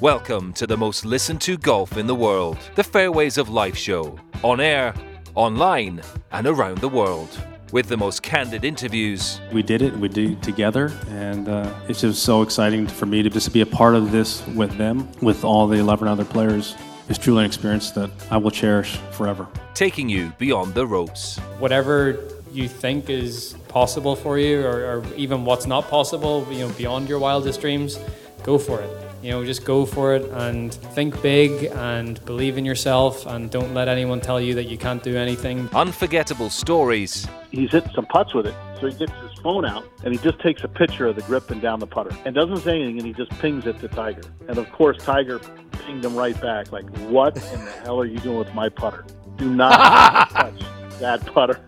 Welcome to the most listened to golf in the world, the Fairways of Life show, on air, online, and around the world, with the most candid interviews. We did it, we did it together, and it's just so exciting for me to just be a part of this with them, with all the 11 other players. It's truly an experience that I will cherish forever. Taking you beyond the ropes. Whatever you think is possible for you, or even what's not possible, you know, beyond your wildest dreams, go for it. You know, just go for it and think big and believe in yourself and don't let anyone tell you that you can't do anything. Unforgettable stories. He's hit some putts with it, so he gets his phone out and he just takes a picture of the grip and down the putter and doesn't say anything, and he just pings it to Tiger. And of course, Tiger pinged him right back, like, what in the hell are you doing with my putter? Do not touch that putter.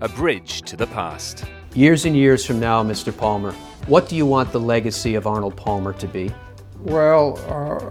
A bridge to the past. Years and years from now, Mr. Palmer, what do you want the legacy of Arnold Palmer to be? Well,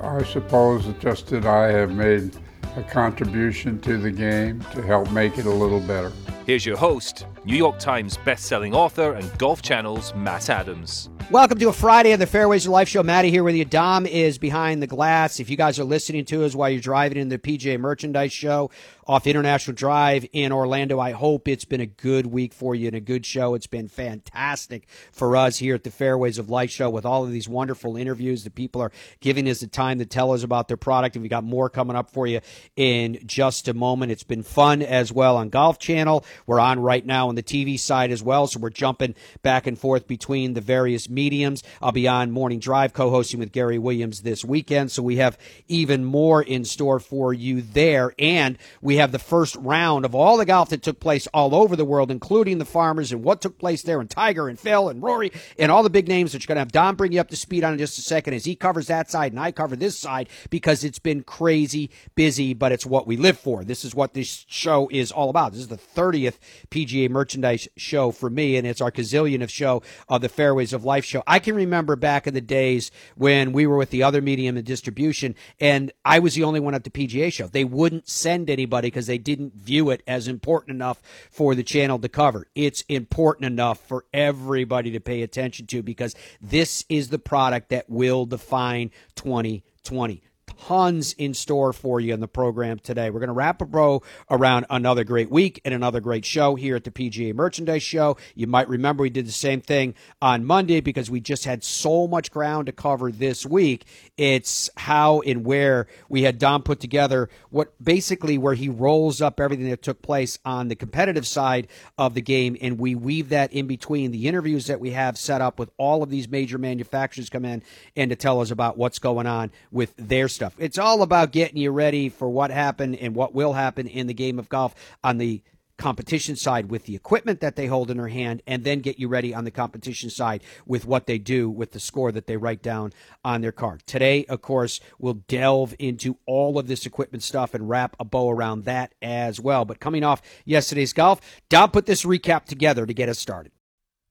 I suppose just that I have made a contribution to the game to help make it a little better. Here's your host, New York Times best-selling author and Golf Channel's Matt Adams. Welcome to a Friday of the Fairways of Life show. Matty here with you. Dom is behind the glass. If you guys are listening to us while you're driving in the PGA Merchandise Show off International Drive in Orlando, I hope it's been a good week for you and a good show. It's been fantastic for us here at the Fairways of Life show with all of these wonderful interviews that people are giving us the time to tell us about their product. And we got more coming up for you in just a moment. It's been fun as well on Golf Channel. We're on right now on the TV side as well. So we're jumping back and forth between the various mediums. I'll be on Morning Drive co-hosting with Gary Williams this weekend, so we have even more in store for you there. And we have the first round of all the golf that took place all over the world, including the Farmers and what took place there, and Tiger and Phil and Rory and all the big names that you're going to have Dom bring you up to speed on in just a second as he covers that side and I cover this side, because it's been crazy busy, but it's what we live for. This is what this show is all about. This is the 30th PGA Merchandise show for me, and it's our gazillionth show of the Fairways of Life show. I can remember back in the days when we were with the other medium and distribution, and I was the only one at the PGA show. They wouldn't send anybody because they didn't view it as important enough for the channel to cover. It's important enough for everybody to pay attention to, because this is the product that will define 2020. Tons in store for you in the program today. We're going to wrap a bow around another great week and another great show here at the PGA Merchandise Show. You might remember we did the same thing on Monday because we just had so much ground to cover this week. It's how and where we had Dom put together what basically where he rolls up everything that took place on the competitive side of the game, and we weave that in between the interviews that we have set up with all of these major manufacturers come in and to tell us about what's going on with their stuff. It's all about getting you ready for what happened and what will happen in the game of golf on the competition side with the equipment that they hold in their hand, and then get you ready on the competition side with what they do with the score that they write down on their card. Today, of course, we'll delve into all of this equipment stuff and wrap a bow around that as well. But coming off yesterday's golf, Dom put this recap together to get us started.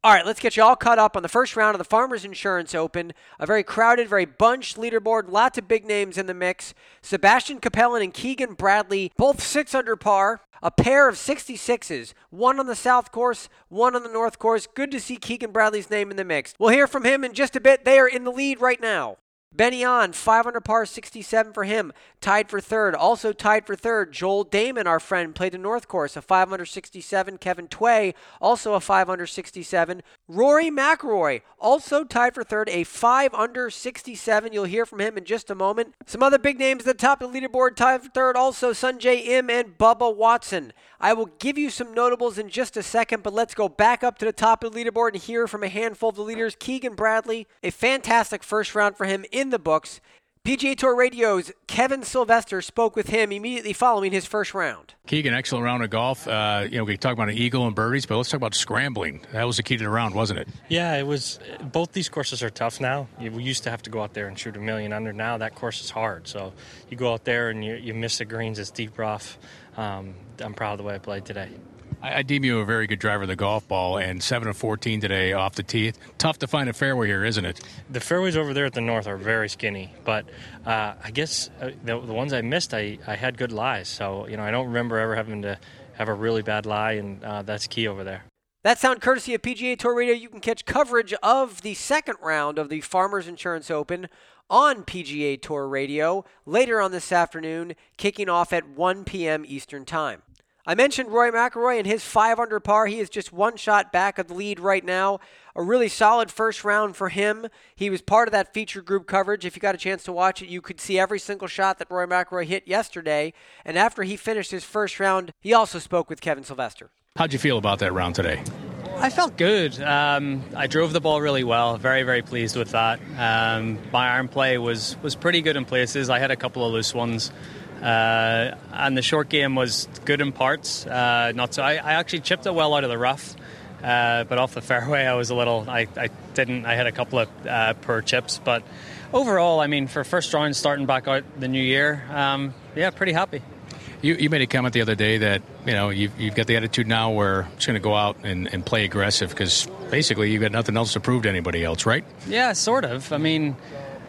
All right, let's get you all caught up on the first round of the Farmers Insurance Open. A very crowded, very bunched leaderboard, lots of big names in the mix. Sebastian Capellan and Keegan Bradley, both 6 under par, a pair of 66s, one on the south course, one on the north course. Good to see Keegan Bradley's name in the mix. We'll hear from him in just a bit. They are in the lead right now. Benny on, 5 under par, 67 for him, tied for third. Also tied for third, Joel Dahmen, our friend, played the north course, a 5 under 67. Kevin Tway, also a 5 under 67. Rory McIlroy, also tied for third, a 5 under 67. You'll hear from him in just a moment. Some other big names at the top of the leaderboard, tied for third, also Sunjay Im and Bubba Watson. I will give you some notables in just a second, but let's go back up to the top of the leaderboard and hear from a handful of the leaders. Keegan Bradley, a fantastic first round for him in the books. PGA Tour Radio's Kevin Sylvester spoke with him immediately following his first round. Keegan, excellent round of golf. We talk about an eagle and birdies, but let's talk about scrambling. That was the key to the round, wasn't it? Yeah, it was. Both these courses are tough now. We used to have to go out there and shoot a million under. Now that course is hard. So you go out there and you miss the greens. It's deep rough. I'm proud of the way I played today. I deem you a very good driver of the golf ball, and 7 of 14 today off the tee. Tough to find a fairway here, isn't it? The fairways over there at the north are very skinny, but I guess the ones I missed, I had good lies. So, I don't remember ever having to have a really bad lie, and that's key over there. That sound courtesy of PGA Tour Radio. You can catch coverage of the second round of the Farmers Insurance Open on PGA Tour Radio later on this afternoon, kicking off at 1 p.m. Eastern Time. I mentioned Rory McIlroy and his 5-under par. He is just one shot back of the lead right now. A really solid first round for him. He was part of that feature group coverage. If you got a chance to watch it, you could see every single shot that Rory McIlroy hit yesterday. And after he finished his first round, he also spoke with Kevin Sylvester. How'd you feel about that round today? I felt good. I drove the ball really well. Very, very pleased with that. My iron play was pretty good in places. I had a couple of loose ones. And the short game was good in parts. Not so. I actually chipped it well out of the rough. But off the fairway, I was a little... I had a couple of poor chips. But overall, I mean, for first round, starting back out the new year, pretty happy. You made a comment the other day that, you know, you've got the attitude now where it's going to go out and play aggressive because basically you've got nothing else to prove to anybody else, right? Yeah, sort of. I mean,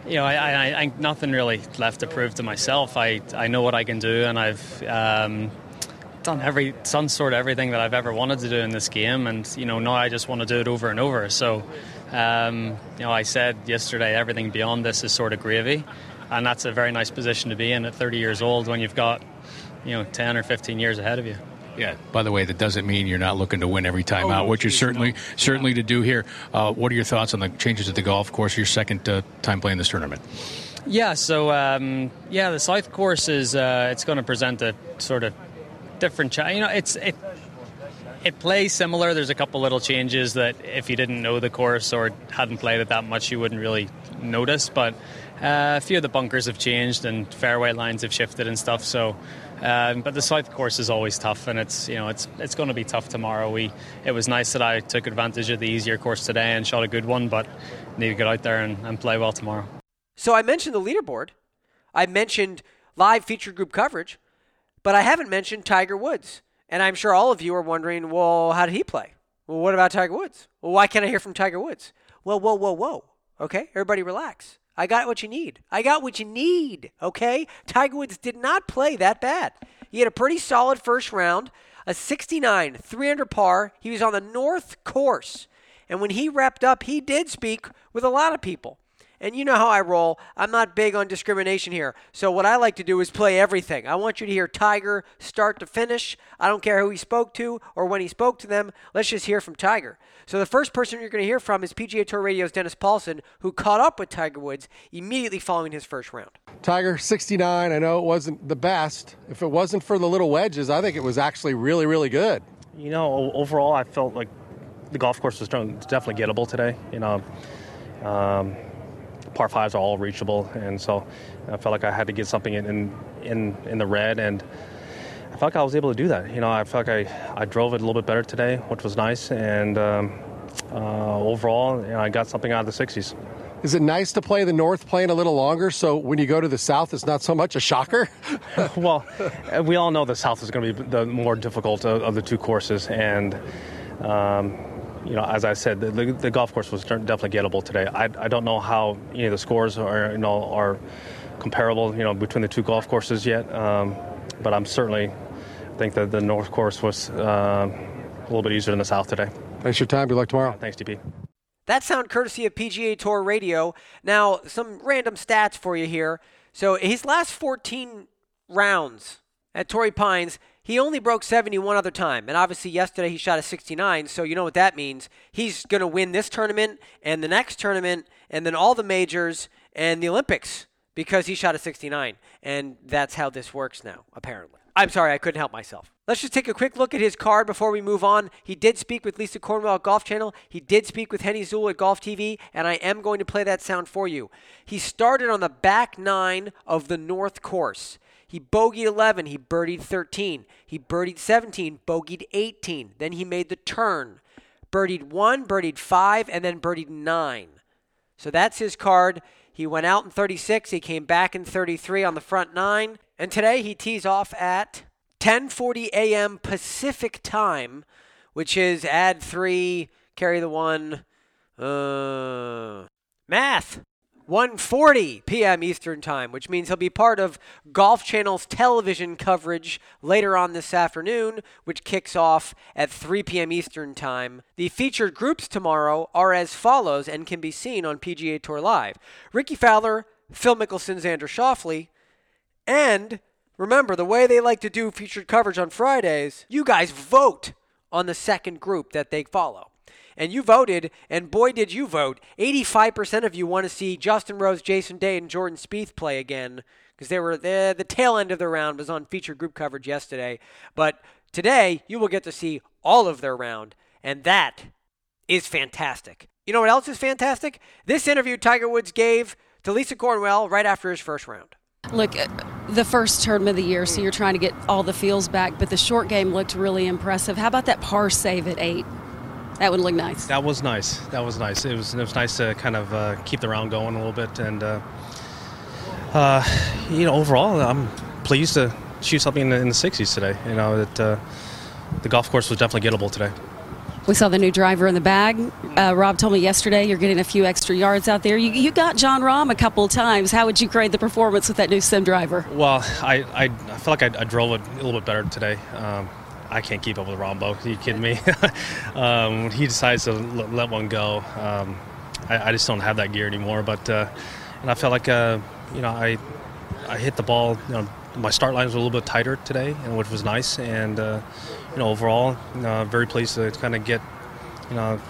you know, I nothing really left to prove to myself. I know what I can do, and I've done some sort of everything that I've ever wanted to do in this game, and, you know, now I just want to do it over and over. So, you know, I said yesterday everything beyond this is sort of gravy, and that's a very nice position to be in at 30 years old when you've got, you know, 10 or 15 years ahead of you. Yeah. By the way, that doesn't mean you're not looking to win every time out, which you're certainly to do here. What are your thoughts on the changes at the golf course, your second time playing this tournament? Yeah, so, the South course is it's going to present a sort of different challenge. You know, it plays similar. There's a couple little changes that if you didn't know the course or hadn't played it that much, you wouldn't really notice. But a few of the bunkers have changed and fairway lines have shifted and stuff, so... but the South course is always tough, and it's going to be tough tomorrow. It was nice that I took advantage of the easier course today and shot a good one, but need to get out there and play well tomorrow. So I mentioned the leaderboard. I mentioned live feature group coverage, but I haven't mentioned Tiger Woods. And I'm sure all of you are wondering, well, how did he play? Well, what about Tiger Woods? Well, why can't I hear from Tiger Woods? Well, whoa. Okay, everybody relax. I got what you need, okay? Tiger Woods did not play that bad. He had a pretty solid first round, a 69, 3-under par. He was on the North course. And when he wrapped up, he did speak with a lot of people. And you know how I roll. I'm not big on discrimination here. So what I like to do is play everything. I want you to hear Tiger start to finish. I don't care who he spoke to or when he spoke to them. Let's just hear from Tiger. So the first person you're going to hear from is PGA Tour Radio's Dennis Paulson, who caught up with Tiger Woods immediately following his first round. Tiger, 69. I know it wasn't the best. If it wasn't for the little wedges, I think it was actually really, really good. You know, overall, I felt like the golf course was definitely gettable today. You know, par fives are all reachable, and so I felt like I had to get something in the red, and I felt like I was able to do that. You know, I felt like I drove it a little bit better today, which was nice, and overall, you know, I got something out of the 60s. Is it nice to play the North plane a little longer, so when you go to the South, it's not so much a shocker? Well, we all know the South is going to be the more difficult of the two courses, and you know, as I said, the golf course was definitely gettable today. I don't know how any of the scores are comparable, you know, between the two golf courses yet. But I'm certainly think that the North course was a little bit easier than the South today. Thanks for your time. Good luck tomorrow. Thanks, DP. That sound courtesy of PGA Tour Radio. Now, some random stats for you here. So his last 14 rounds at Torrey Pines, he only broke 71 other time, and obviously yesterday he shot a 69, so you know what that means. He's going to win this tournament and the next tournament and then all the majors and the Olympics because he shot a 69, and that's how this works now, apparently. I'm sorry, I couldn't help myself. Let's just take a quick look at his card before we move on. He did speak with Lisa Cornwell at Golf Channel. He did speak with Henny Zulu at Golf TV, and I am going to play that sound for you. He started on the back nine of the North course. He bogeyed 11, he birdied 13, he birdied 17, bogeyed 18. Then he made the turn, birdied 1, birdied 5, and then birdied 9. So that's his card. He went out in 36, he came back in 33 on the front 9, and today he tees off at 10:40 a.m. Pacific time, which is add 3, carry the 1, math. 1:40 p.m. Eastern Time, which means he'll be part of Golf Channel's television coverage later on this afternoon, which kicks off at 3 p.m. Eastern Time. The featured groups tomorrow are as follows and can be seen on PGA Tour Live. Ricky Fowler, Phil Mickelson, Xander Schauffele, and remember, the way they like to do featured coverage on Fridays, you guys vote on the second group that they follow. And you voted, and boy did you vote. 85% of you want to see Justin Rose, Jason Day, and Jordan Spieth play again because they were the tail end of their round was on featured group coverage yesterday. But today, you will get to see all of their round, and that is fantastic. You know what else is fantastic? This interview Tiger Woods gave to Lisa Cornwell right after his first round. Look, the first term of the year, so you're trying to get all the feels back, but the short game looked really impressive. How about that par save at 8? That would look nice. That was nice. It was nice to kind of keep the round going a little bit. And, overall, I'm pleased to shoot something in the 60s today. You know, that the golf course was definitely gettable today. We saw the new driver in the bag. Rob told me yesterday you're getting a few extra yards out there. You got Jon Rahm a couple of times. How would you grade the performance with that new sim driver? Well, I feel like I drove it a little bit better today. I can't keep up with Rombo. Are you kidding me? When he decides to let one go, I just don't have that gear anymore. But and I felt like I hit the ball. You know, my start lines were a little bit tighter today, which was nice. And overall, very pleased to kind of get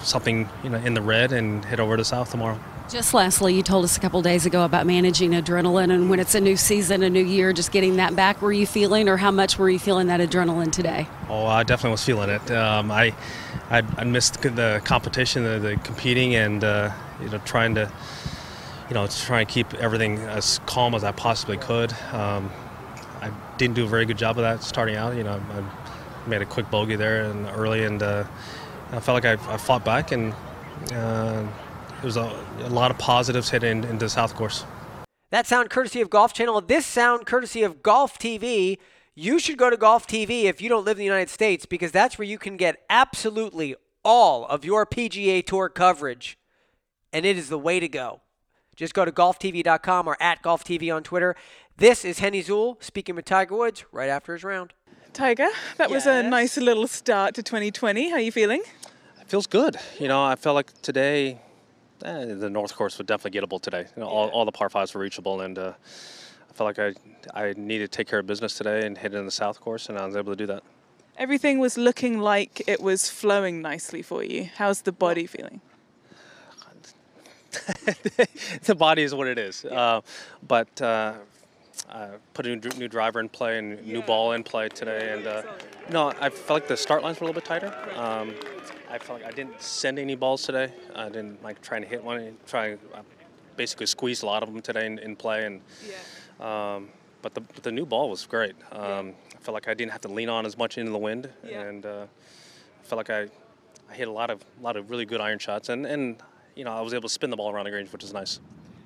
something in the red and head over to South tomorrow. Just lastly, you told us a couple days ago about managing adrenaline, and when it's a new season, a new year, just getting that back. Were you feeling, or how much were you feeling that adrenaline today? Oh, I definitely was feeling it. I missed the competition, the competing, and trying to keep everything as calm as I possibly could. I didn't do a very good job of that starting out. I made a quick bogey there and early, and I felt like I fought back and. There's a lot of positives hidden in the South course. That sound courtesy of Golf Channel. This sound courtesy of Golf TV. You should go to Golf TV if you don't live in the United States, because that's where you can get absolutely all of your PGA Tour coverage, and it is the way to go. Just go to golftv.com or @golftv on Twitter. This is Henny Zulu speaking with Tiger Woods right after his round. Tiger, that was a nice little start to 2020. How are you feeling? It feels good. I felt like today... the North course was definitely gettable today. All the par fives were reachable, and I felt like I needed to take care of business today and hit it in the South course, and I was able to do that. Everything was looking like it was flowing nicely for you. How's the body feeling? The body is what it is. Yeah. But put a new driver in play and new ball in play today, and I felt like the start lines were a little bit tighter. I felt like I didn't send any balls today. I didn't like trying to hit one. I basically squeezed a lot of them today in play, and but the new ball was great. I felt like I didn't have to lean on as much into the wind, and I felt like I hit a lot of really good iron shots, and I was able to spin the ball around the greens, which is nice.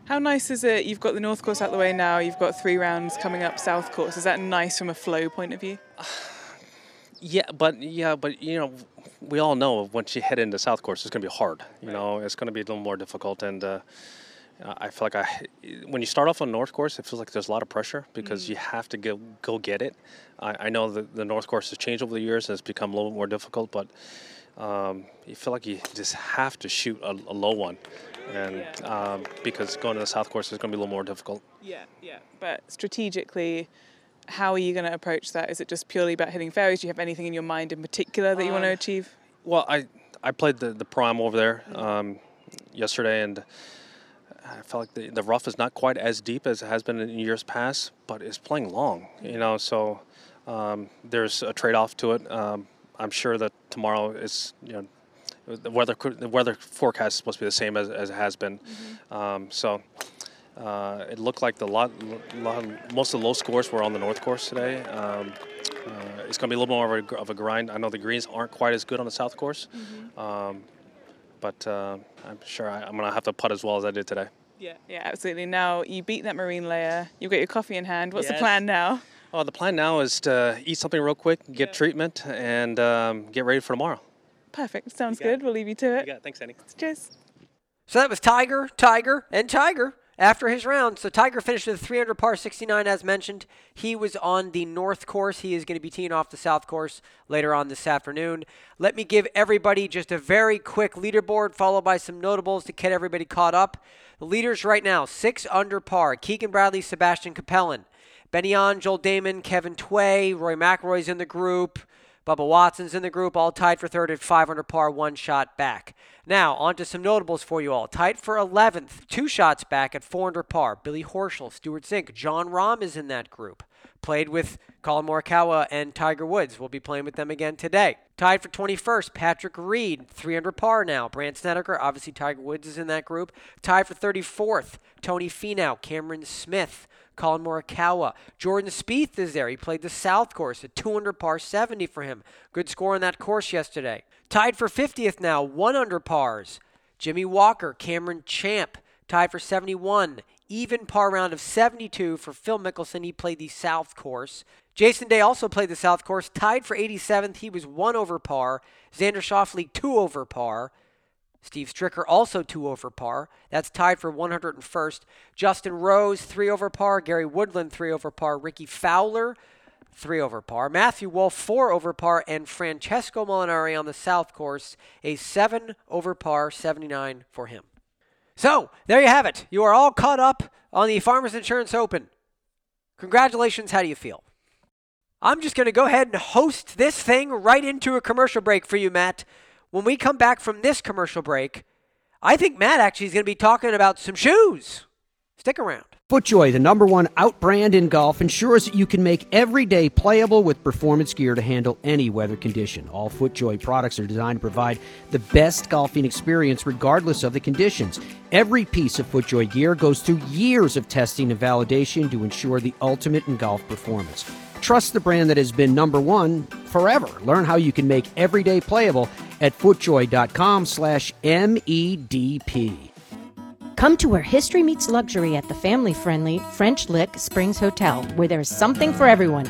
How nice is it? You've got the North course out the way now. You've got 3 rounds coming up South course. Is that nice from a flow point of view? Yeah, but we all know once you head into South course, it's going to be hard. It's going to be a little more difficult. And I feel like when you start off on North course, it feels like there's a lot of pressure because you have to go get it. I know that the North course has changed over the years and it's become a little bit more difficult, but you feel like you just have to shoot a low one. And because going to the South course is going to be a little more difficult. Yeah. But strategically, how are you going to approach that? Is it just purely about hitting fairways? Do you have anything in your mind in particular that you want to achieve? Well, I played the prime over there yesterday, and I felt like the rough is not quite as deep as it has been in years past, but it's playing long, so there's a trade-off to it. I'm sure that tomorrow is, The weather forecast is supposed to be the same as it has been. So it looked like most of the low scores were on the North course today. It's going to be a little more of a grind. I know the greens aren't quite as good on the South course, but I'm sure I'm going to have to putt as well as I did today. Yeah, absolutely. Now, you beat that marine layer. You've got your coffee in hand. What's the plan now? Oh, the plan now is to eat something real quick, get treatment, and get ready for tomorrow. Perfect. Sounds good. We'll leave you to it. You got it. Thanks, Annie. Cheers. So that was Tiger, and Tiger after his round. So Tiger finished with a 300 par 69, as mentioned. He was on the north course. He is going to be teeing off the south course later on this afternoon. Let me give everybody just a very quick leaderboard, followed by some notables to get everybody caught up. The leaders right now, 6 under par. Keegan Bradley, Sebastian Capellan. Benyon, Joel Dahmen, Kevin Tway, Rory McIlroy's in the group. Bubba Watson's in the group, all tied for third at 5 under par, 1 shot back. Now, on to some notables for you all. Tied for 11th, 2 shots back at 4 under par. Billy Horschel, Stuart Zink, Jon Rahm is in that group. Played with Colin Morikawa and Tiger Woods. We'll be playing with them again today. Tied for 21st, Patrick Reed, 3 under par now. Brant Snedeker, obviously Tiger Woods is in that group. Tied for 34th, Tony Finau, Cameron Smith, Colin Morikawa. Jordan Spieth is there. He played the south course at 2 under par 70 for him. Good score on that course yesterday. Tied for 50th now, 1 under pars. Jimmy Walker, Cameron Champ. Tied for 71. Even par round of 72 for Phil Mickelson. He played the south course. Jason Day also played the south course. Tied for 87th. He was 1 over par. Xander Schauffele, 2 over par. Steve Stricker also 2 over par. That's tied for 101st. Justin Rose, 3 over par. Gary Woodland, 3 over par. Ricky Fowler, 3 over par. Matthew Wolff, 4 over par. And Francesco Molinari on the south course, a 7 over par, 79 for him. So, there you have it. You are all caught up on the Farmers Insurance Open. Congratulations. How do you feel? I'm just going to go ahead and host this thing right into a commercial break for you, Matt. When we come back from this commercial break, I think Matt actually is going to be talking about some shoes. Stick around. FootJoy, the #1 out brand in golf, ensures that you can make every day playable with performance gear to handle any weather condition. All FootJoy products are designed to provide the best golfing experience regardless of the conditions. Every piece of FootJoy gear goes through years of testing and validation to ensure the ultimate in golf performance. Trust the brand that has been #1 forever. Learn how you can make every day playable at FootJoy.com/MEDP. Come to where history meets luxury at the family-friendly French Lick Springs Hotel, where there's something for everyone,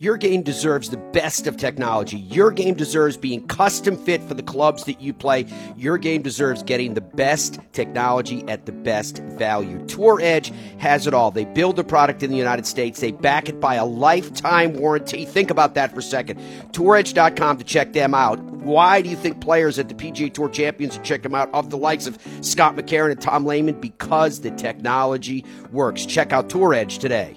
Your game deserves the best of technology. Your game deserves being custom fit for the clubs that you play. Your game deserves getting the best technology at the best value. Tour Edge has it all. They build the product in the United States. They back it by a lifetime warranty. Think about that for a second. TourEdge.com to check them out. Why do you think players at the PGA Tour Champions have checked them out off the likes of Scott McCarron and Tom Lehman? Because the technology works. Check out Tour Edge today.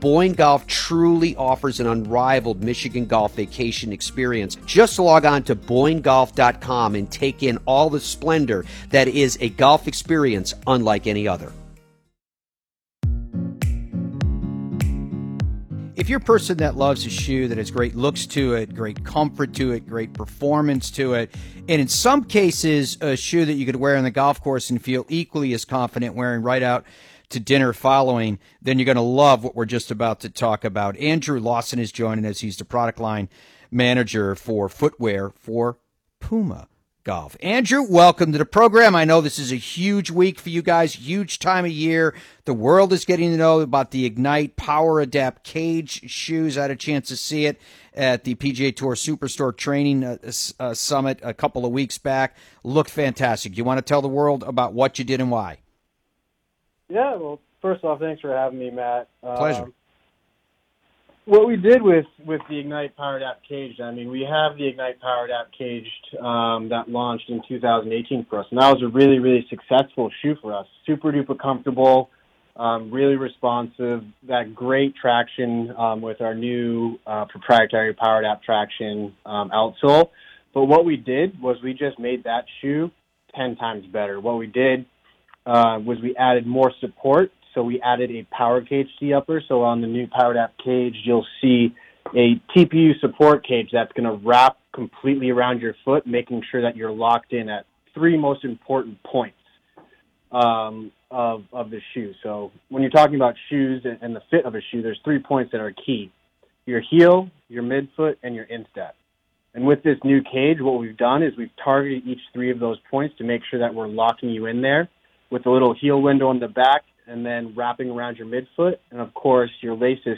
Boyne Golf truly offers an unrivaled Michigan golf vacation experience. Just log on to BoyneGolf.com and take in all the splendor that is a golf experience unlike any other. If you're a person that loves a shoe that has great looks to it, great comfort to it, great performance to it, and in some cases a shoe that you could wear on the golf course and feel equally as confident wearing right out to dinner following, then you're going to love what we're just about to talk about. Andrew Lawson is joining us. He's the product line manager for footwear for Puma Golf. Andrew, welcome to the program. I know this is a huge week for you guys, huge time of year. The world is getting to know about the Ignite Power Adapt cage shoes. I had a chance to see it at the PGA Tour Superstore Training Summit a couple of weeks back. Looked fantastic. You want to tell the world about what you did and why? Yeah, well, first off, thanks for having me, Matt. Pleasure. What we did with the Ignite Power Adapt cage, I mean, we have the Ignite Power Adapt cage that launched in 2018 for us, and that was a really, really successful shoe for us. Super duper comfortable, really responsive, that great traction with our new proprietary Power Adapt traction outsole. But what we did was we just made that shoe 10 times better. What we did was we added more support. So we added a power cage to the upper. So on the new Power Adapt cage, you'll see a TPU support cage that's going to wrap completely around your foot, making sure that you're locked in at three most important points of the shoe. So when you're talking about shoes and the fit of a shoe, there's 3 points that are key: your heel, your midfoot, and your instep. And with this new cage, what we've done is we've targeted each three of those points to make sure that we're locking you in there with a little heel window in the back, and then wrapping around your midfoot, and, of course, your lacing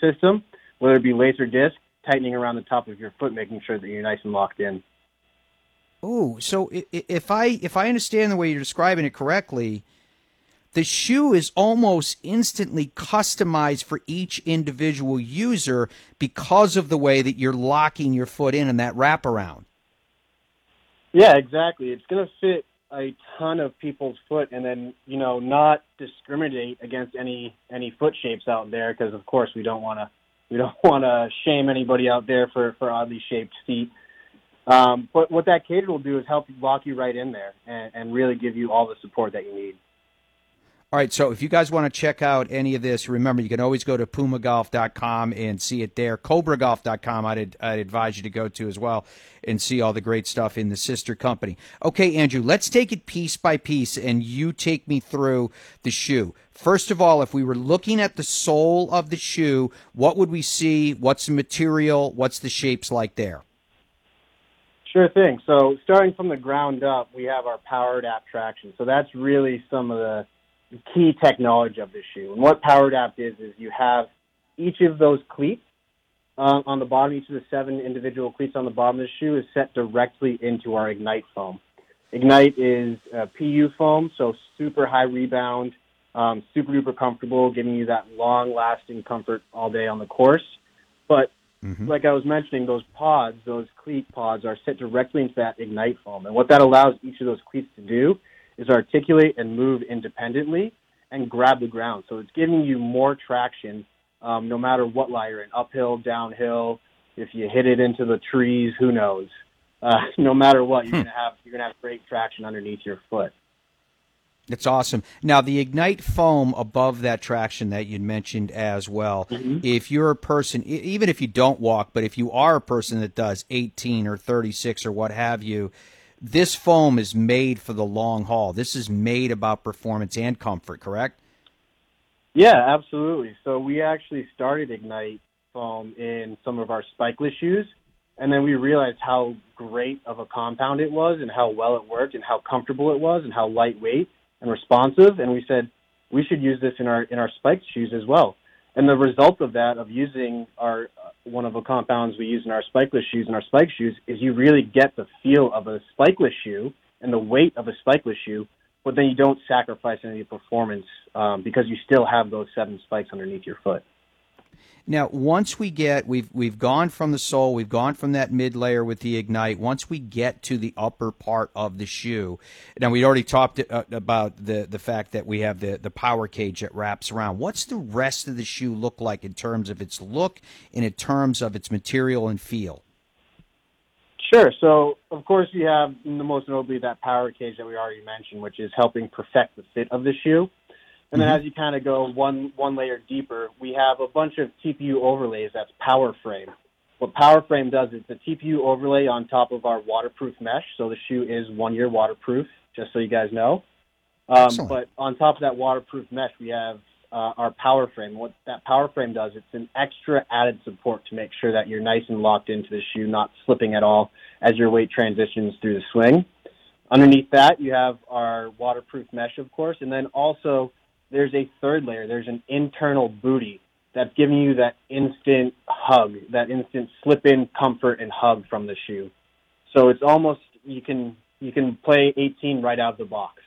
system, whether it be lace or disc, tightening around the top of your foot, making sure that you're nice and locked in. Oh, so if I understand the way you're describing it correctly, the shoe is almost instantly customized for each individual user because of the way that you're locking your foot in that wraparound. Yeah, exactly. It's going to fit a ton of people's foot, and then, you know, not discriminate against any foot shapes out there, because of course we don't want to shame anybody out there for oddly shaped feet. But what that cage will do is help lock you right in there and really give you all the support that you need. All right, so if you guys want to check out any of this, remember, you can always go to pumagolf.com and see it there. Cobragolf.com, I'd advise you to go to as well and see all the great stuff in the sister company. Okay, Andrew, let's take it piece by piece, and you take me through the shoe. First of all, if we were looking at the sole of the shoe, what would we see? What's the material? What's the shapes like there? Sure thing. So starting from the ground up, we have our Power Adapt traction. So that's really some of the key technology of the shoe. And what Power Adapt is you have each of those cleats on the bottom, each of the 7 individual cleats on the bottom of the shoe is set directly into our Ignite foam. Ignite is a PU foam, so super high rebound, super duper comfortable, giving you that long-lasting comfort all day on the course. But like I was mentioning, those pods, those cleat pods, are set directly into that Ignite foam. And what that allows each of those cleats to do is articulate and move independently and grab the ground. So it's giving you more traction no matter what lie you're in, uphill, downhill, if you hit it into the trees, who knows. No matter what, you're gonna have great traction underneath your foot. That's awesome. Now, the Ignite foam above that traction that you mentioned as well, if you're a person, even if you don't walk, but if you are a person that does 18 or 36 or what have you, this foam is made for the long haul. This is made about performance and comfort, correct? Yeah, absolutely. So we actually started Ignite foam in some of our spikeless shoes, and then we realized how great of a compound it was and how well it worked and how comfortable it was and how lightweight and responsive. And we said we should use this in our spiked shoes as well. And the result of that, of using our one of the compounds we use in our spikeless shoes and our spike shoes, is you really get the feel of a spikeless shoe and the weight of a spikeless shoe, but then you don't sacrifice any performance because you still have those 7 spikes underneath your foot. Now, once we've gone from the sole, we've gone from that mid layer with the Ignite. Once we get to the upper part of the shoe, now we already talked about the fact that we have the power cage that wraps around. What's the rest of the shoe look like in terms of its look and in terms of its material and feel? Sure. So, of course, you have the most notably that power cage that we already mentioned, which is helping perfect the fit of the shoe. And then as you kind of go one layer deeper, we have a bunch of TPU overlays. That's Power Frame. What Power Frame does is the TPU overlay on top of our waterproof mesh. So the shoe is 1 year waterproof, just so you guys know. But on top of that waterproof mesh, we have our power frame. What that power frame does, it's an extra added support to make sure that you're nice and locked into the shoe, not slipping at all as your weight transitions through the swing. Underneath that, you have our waterproof mesh, of course, and then also there's a third layer. There's an internal bootie that's giving you that instant hug, that instant slip-in comfort and hug from the shoe. So it's almost you can play 18 right out of the box.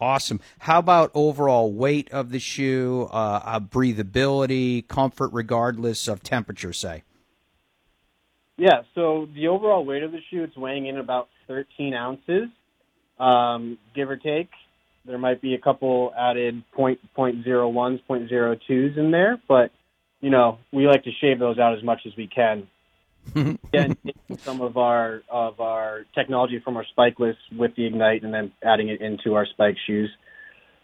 Awesome. How about overall weight of the shoe, breathability, comfort regardless of temperature, say? Yeah, so the overall weight of the shoe, it's weighing in about 13 ounces, give or take. There might be a couple added 0.01s, 0.02s in there, but, you know, we like to shave those out as much as we can. Again, some of our technology from our spike list with the Ignite and then adding it into our spike shoes.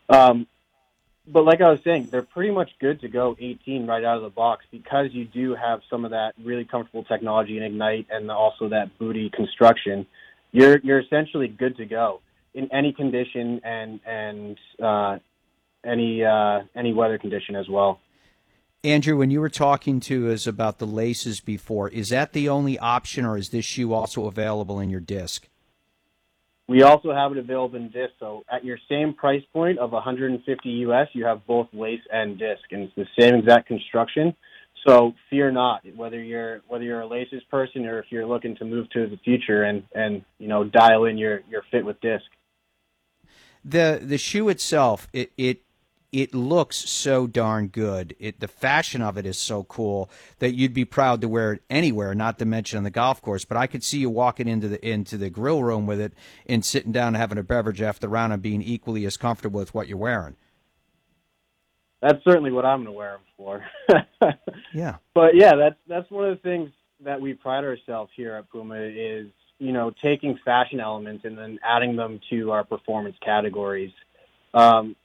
But like I was saying, they're pretty much good to go 18 right out of the box because you do have some of that really comfortable technology in Ignite and also that bootie construction. You're essentially good to go in any condition and any weather condition as well. Andrew, when you were talking to us about the laces before, is that the only option, or is this shoe also available in your disc? We also have it available in disc. So at your same price point of $150 US, you have both lace and disc, and it's the same exact construction. So fear not, whether you're a laces person or if you're looking to move to the future and you know, dial in your fit with disc. The shoe itself, it looks so darn good. The fashion of it is so cool that you'd be proud to wear it anywhere, not to mention on the golf course. But I could see you walking into the grill room with it and sitting down and having a beverage after the round and being equally as comfortable with what you're wearing. That's certainly what I'm going to wear them for. Yeah. But, yeah, that's one of the things that we pride ourselves here at Puma is, you know, taking fashion elements and then adding them to our performance categories.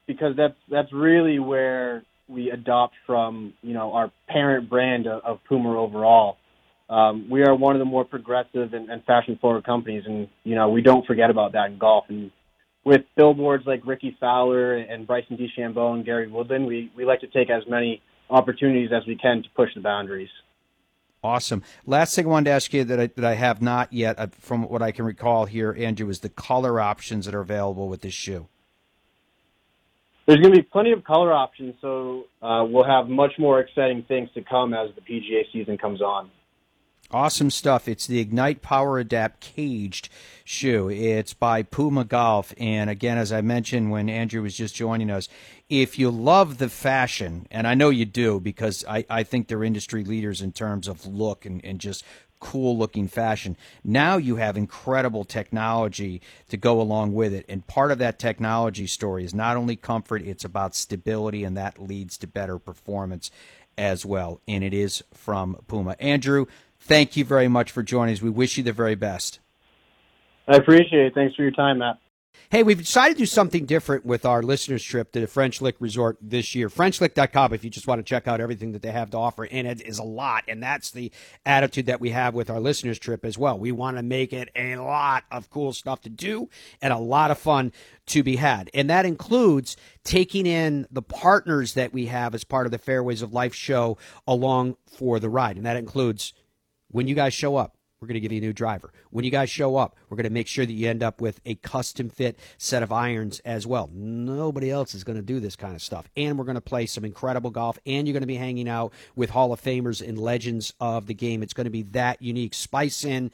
Because that's really where we adopt from, you know, our parent brand of Puma overall. We are one of the more progressive and fashion-forward companies, and, you know, we don't forget about that in golf. And with billboards like Ricky Fowler and Bryson DeChambeau and Gary Woodland, we like to take as many opportunities as we can to push the boundaries. Awesome. Last thing I wanted to ask you that I have not yet, from what I can recall here, Andrew, is the color options that are available with this shoe. There's going to be plenty of color options, so we'll have much more exciting things to come as the PGA season comes on. Awesome stuff. It's the Ignite Power Adapt Caged shoe. It's by Puma Golf. And again, as I mentioned when Andrew was just joining us, if you love the fashion, and I know you do because I think they're industry leaders in terms of look and just cool-looking fashion. Now you have incredible technology to go along with it, and part of that technology story is not only comfort, it's about stability, and that leads to better performance as well, and it is from Puma. Andrew, thank you very much for joining us. We wish you the very best. I appreciate it. Thanks for your time, Matt. Hey, we've decided to do something different with our listeners' trip to the French Lick Resort this year. FrenchLick.com if you just want to check out everything that they have to offer, and it is a lot, and that's the attitude that we have with our listeners' trip as well. We want to make it a lot of cool stuff to do and a lot of fun to be had, and that includes taking in the partners that we have as part of the Fairways of Life show along for the ride, and that includes when you guys show up. We're going to give you a new driver. When you guys show up, we're going to make sure that you end up with a custom-fit set of irons as well. Nobody else is going to do this kind of stuff. And we're going to play some incredible golf, and you're going to be hanging out with Hall of Famers and legends of the game. It's going to be that unique. Spice in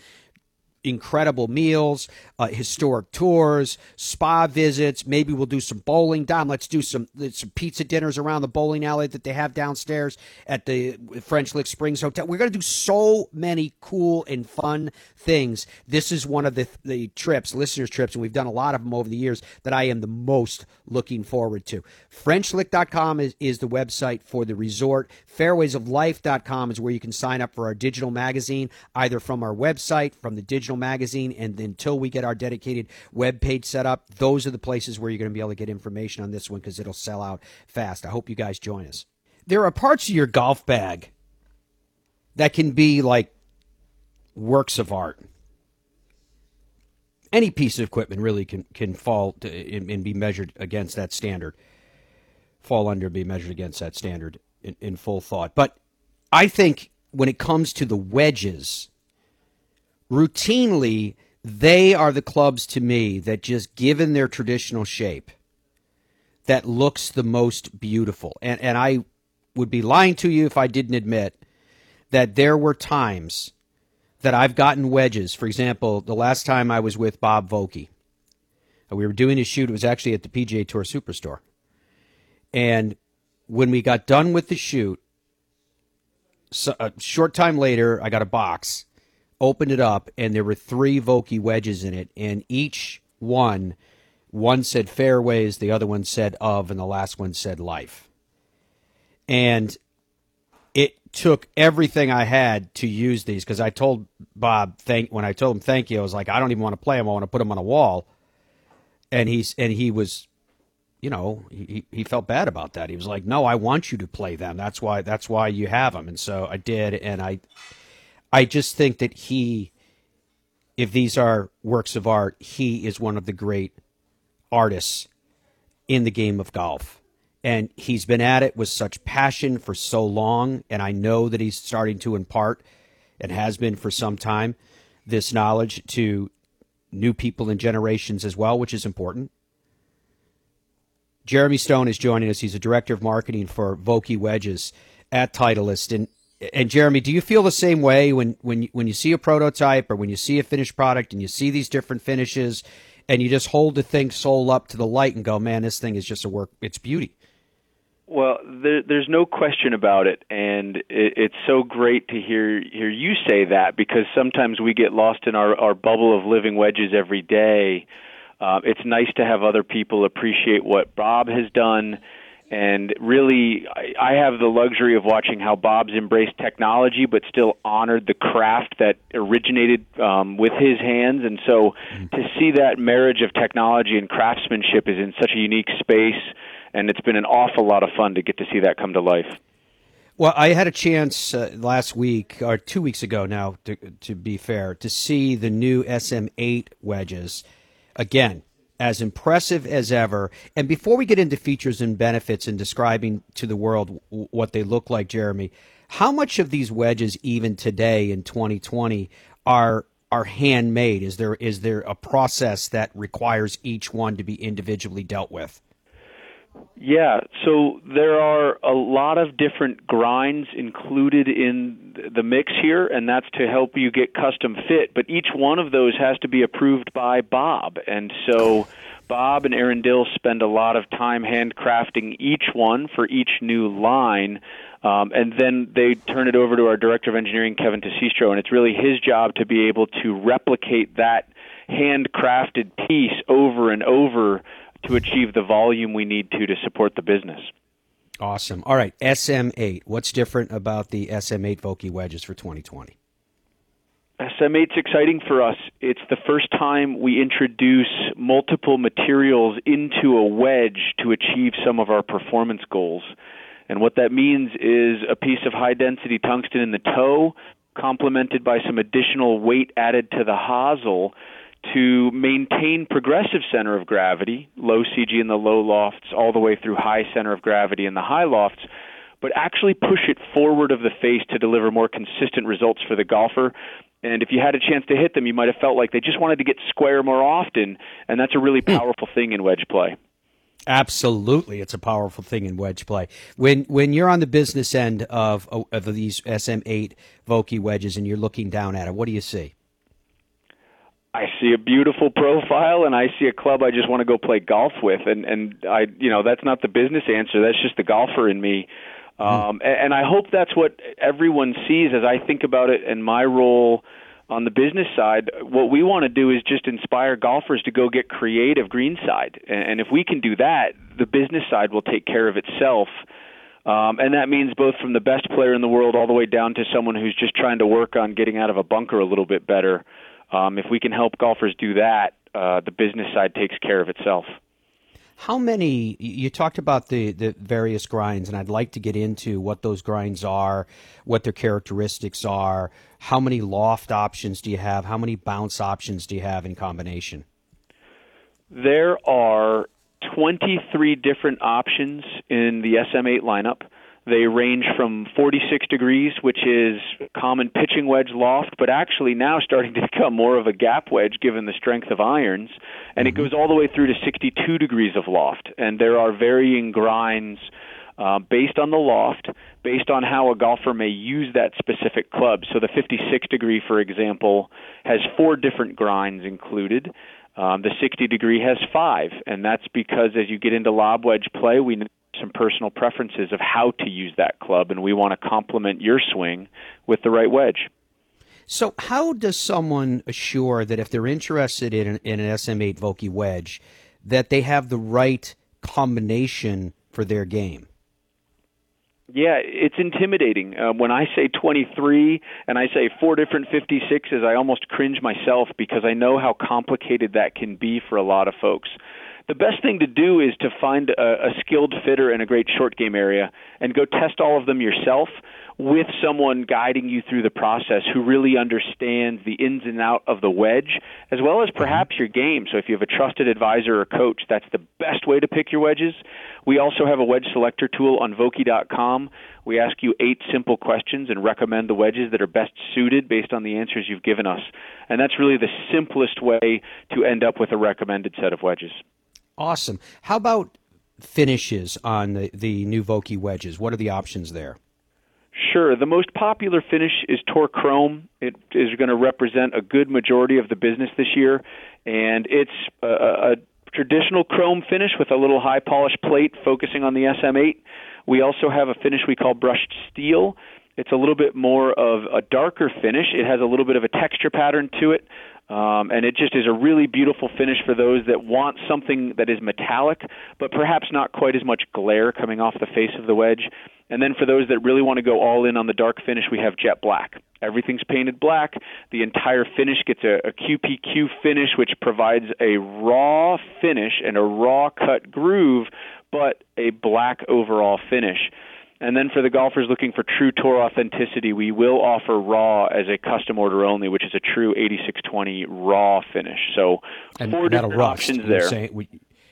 incredible meals, historic tours, spa visits. Maybe we'll do some bowling. Dom, let's do some pizza dinners around the bowling alley that they have downstairs at the French Lick Springs Hotel. We're going to do so many cool and fun things. This is one of the trips, listeners' trips, and we've done a lot of them over the years, that I am the most looking forward to. FrenchLick.com is the website for the resort. FairwaysOfLife.com is where you can sign up for our digital magazine, either from our website, from the digital magazine, and until we get our dedicated web page set up, those are the places where you're going to be able to get information on this one because it'll sell out fast. I hope you guys join us. There are parts of your golf bag that can be like works of art. Any piece of equipment really can fall to and be measured against that standard. fall under and be measured against that standard in full thought. But I think when it comes to the wedges, routinely they are the clubs to me that just, given their traditional shape, that looks the most beautiful. And I would be lying to you if I didn't admit that there were times that I've gotten wedges. For example, the last time I was with Bob Volke, we were doing a shoot. It was actually at the PGA Tour Superstore. And when we got done with the shoot, so a short time later, I got a box, opened it up, and there were 3 Volke wedges in it. And each one said fairways, the other one said of, and the last one said life. And it took everything I had to use these, because I told Bob, when I told him thank you, I was like, I don't even want to play them. I want to put them on a wall. And he was, you know, he felt bad about that. He was like, no, I want you to play them. That's why you have them. And so I did. And I just think that if these are works of art, he is one of the great artists in the game of golf. And he's been at it with such passion for so long. And I know that he's starting to impart, and has been for some time, this knowledge to new people and generations as well, which is important. Jeremy Stone is joining us. He's a director of marketing for Volke Wedges at Titleist. And Jeremy, do you feel the same way when you see a prototype, or when you see a finished product and you see these different finishes and you just hold the thing soul up to the light and go, man, this thing is just a work. It's beauty. Well, there's no question about it, and it's so great to hear you say that, because sometimes we get lost in our bubble of living wedges every day. It's nice to have other people appreciate what Bob has done, and really I have the luxury of watching how Bob's embraced technology but still honored the craft that originated with his hands. And so to see that marriage of technology and craftsmanship is in such a unique space, and it's been an awful lot of fun to get to see that come to life. Well, I had a chance last week, or 2 weeks ago now, to be fair, to see the new SM8 wedges. Again, as impressive as ever. And before we get into features and benefits and describing to the world what they look like, Jeremy, how much of these wedges, even today in 2020, are handmade? Is there a process that requires each one to be individually dealt with? Yeah, so there are a lot of different grinds included in the mix here, and that's to help you get custom fit. But each one of those has to be approved by Bob. And so Bob and Aaron Dill spend a lot of time handcrafting each one for each new line. And then they turn it over to our director of engineering, Kevin Sylvester, and it's really his job to be able to replicate that handcrafted piece over and over to achieve the volume we need to support the business. Awesome. All right, SM8. What's different about the SM8 Volke wedges for 2020? SM8's exciting for us. It's the first time we introduce multiple materials into a wedge to achieve some of our performance goals. And what that means is a piece of high-density tungsten in the toe, complemented by some additional weight added to the hosel, to maintain progressive center of gravity, low CG in the low lofts, all the way through high center of gravity in the high lofts, but actually push it forward of the face to deliver more consistent results for the golfer. And if you had a chance to hit them, you might have felt like they just wanted to get square more often, and that's a really powerful thing in wedge play. Absolutely, it's a powerful thing in wedge play. When you're on the business end of these SM8 Volke wedges and you're looking down at it, what do you see? I see a beautiful profile, and I see a club I just want to go play golf with. And I, you know, that's not the business answer. That's just the golfer in me. And I hope that's what everyone sees as I think about it and my role on the business side. What we want to do is just inspire golfers to go get creative greenside. And if we can do that, the business side will take care of itself. And that means both from the best player in the world all the way down to someone who's just trying to work on getting out of a bunker a little bit better. If we can help golfers do that, the business side takes care of itself. How many, you talked about the various grinds, and I'd like to get into what those grinds are, what their characteristics are. How many loft options do you have? How many bounce options do you have in combination? There are 20 23 different options in the SM8 lineup. They range from 46 degrees, which is common pitching wedge loft, but actually now starting to become more of a gap wedge given the strength of irons. And it goes all the way through to 62 degrees of loft. And there are varying grinds based on the loft, based on how a golfer may use that specific club. So the 56 degree, for example, has 4 different grinds included. The 60 degree has 5. And that's because as you get into lob wedge play, we some personal preferences of how to use that club, and we want to complement your swing with the right wedge. So how does someone assure that if they're interested in an SM8 Vokey wedge, that they have the right combination for their game? Yeah, it's intimidating. When I say 23 and I say 4 different 56s, I almost cringe myself because I know how complicated that can be for a lot of folks. The best thing to do is to find a skilled fitter in a great short game area and go test all of them yourself with someone guiding you through the process who really understands the ins and out of the wedge as well as perhaps your game. So if you have a trusted advisor or coach, that's the best way to pick your wedges. We also have a wedge selector tool on Vokey.com. We ask you 8 simple questions and recommend the wedges that are best suited based on the answers you've given us. And that's really the simplest way to end up with a recommended set of wedges. Awesome. How about finishes on the new Vokey wedges? What are the options there? Sure. The most popular finish is Tor Chrome. It is going to represent a good majority of the business this year, and it's a traditional chrome finish with a little high polish plate focusing on the SM8. We also have a finish we call brushed steel. It's a little bit more of a darker finish. It has a little bit of a texture pattern to it. And it just is a really beautiful finish for those that want something that is metallic, but perhaps not quite as much glare coming off the face of the wedge. And then for those that really want to go all in on the dark finish, we have jet black. Everything's painted black. The entire finish gets a QPQ finish, which provides a raw finish and a raw cut groove, but a black overall finish. And then for the golfers looking for true tour authenticity, we will offer raw as a custom order only, which is a true 8620 raw finish. So and 4 different options there.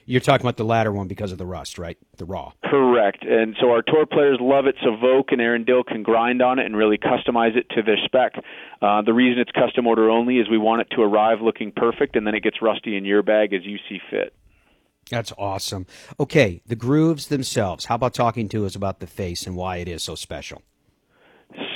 You're talking about the latter one because of the rust, right? The raw. Correct. And so our tour players love it, so Voke and Aaron Dill can grind on it and really customize it to their spec. The reason it's custom order only is we want it to arrive looking perfect, and then it gets rusty in your bag as you see fit. That's awesome. Okay, the grooves themselves. How about talking to us about the face and why it is so special?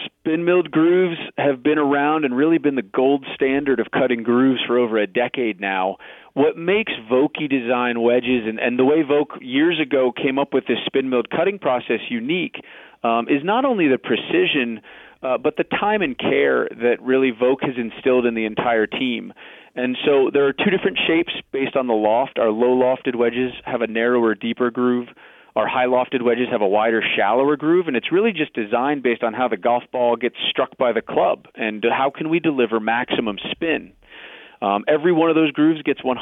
Spin-milled grooves have been around and really been the gold standard of cutting grooves for over a decade now. What makes Vokey design wedges and the way Voke years ago came up with this spin-milled cutting process unique is not only the precision, but the time and care that really Voke has instilled in the entire team. And so there are 2 different shapes based on the loft. Our low-lofted wedges have a narrower, deeper groove. Our high-lofted wedges have a wider, shallower groove. And it's really just designed based on how the golf ball gets struck by the club and how can we deliver maximum spin. Every one of those grooves gets 100%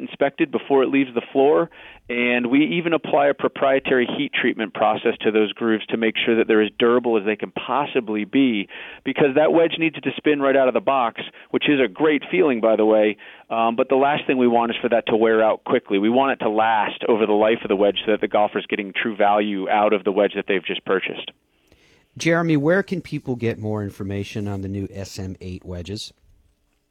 inspected before it leaves the floor, and we even apply a proprietary heat treatment process to those grooves to make sure that they're as durable as they can possibly be, because that wedge needs to spin right out of the box, which is a great feeling, by the way, but the last thing we want is for that to wear out quickly. We want it to last over the life of the wedge so that the golfer's getting true value out of the wedge that they've just purchased. Jeremy, where can people get more information on the new SM8 wedges?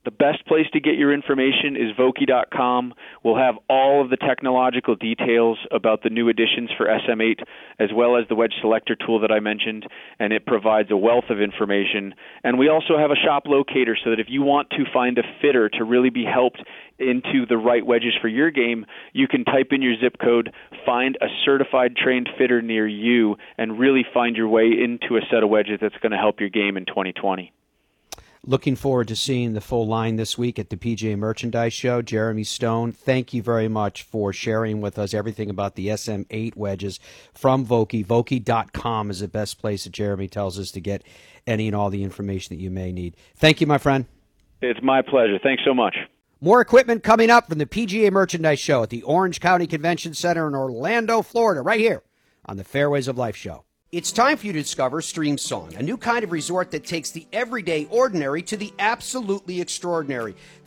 The best place to get your information is Vokey.com. We'll have all of the technological details about the new additions for SM8, as well as the wedge selector tool that I mentioned, and it provides a wealth of information. And we also have a shop locator so that if you want to find a fitter to really be helped into the right wedges for your game, you can type in your zip code, find a certified trained fitter near you, and really find your way into a set of wedges that's going to help your game in 2020. Looking forward to seeing the full line this week at the PGA Merchandise Show. Jeremy Stone, thank you very much for sharing with us everything about the SM8 wedges from Vokey. Vokey.com is the best place that Jeremy tells us to get any and all the information that you may need. Thank you, my friend. It's my pleasure. Thanks so much. More equipment coming up from the PGA Merchandise Show at the Orange County Convention Center in Orlando, Florida, right here on the Fairways of Life Show. It's time for you to discover Streamsong, a new kind of resort that takes the everyday ordinary to the absolutely extraordinary.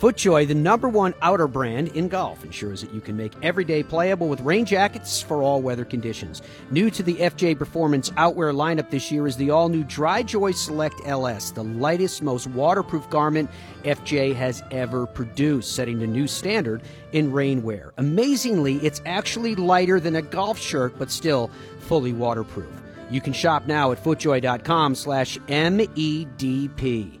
FootJoy, the #1 outer brand in golf, ensures that you can make every day playable with rain jackets for all weather conditions. New to the FJ Performance Outwear lineup this year is the all-new DryJoy Select LS, the lightest, most waterproof garment FJ has ever produced, setting a new standard in rainwear. Amazingly, it's actually lighter than a golf shirt, but still fully waterproof. You can shop now at FootJoy.com/MEDP.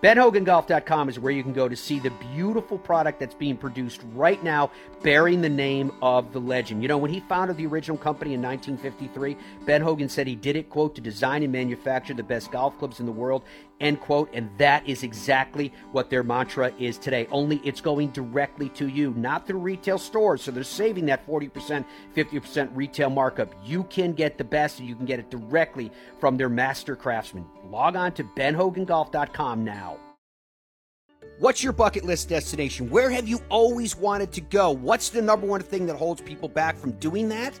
BenHoganGolf.com is where you can go to see the beautiful product that's being produced right now, bearing the name of the legend. You know, when he founded the original company in 1953, Ben Hogan said he did it, quote, to design and manufacture the best golf clubs in the world, end quote, and that is exactly what their mantra is today, only it's going directly to you, not through retail stores, so they're saving that 40%, 50% retail markup. You can get the best, and you can get it directly from their master craftsmen. Log on to BenHoganGolf.com now. What's your bucket list destination? Where have you always wanted to go? What's the #1 thing that holds people back from doing that?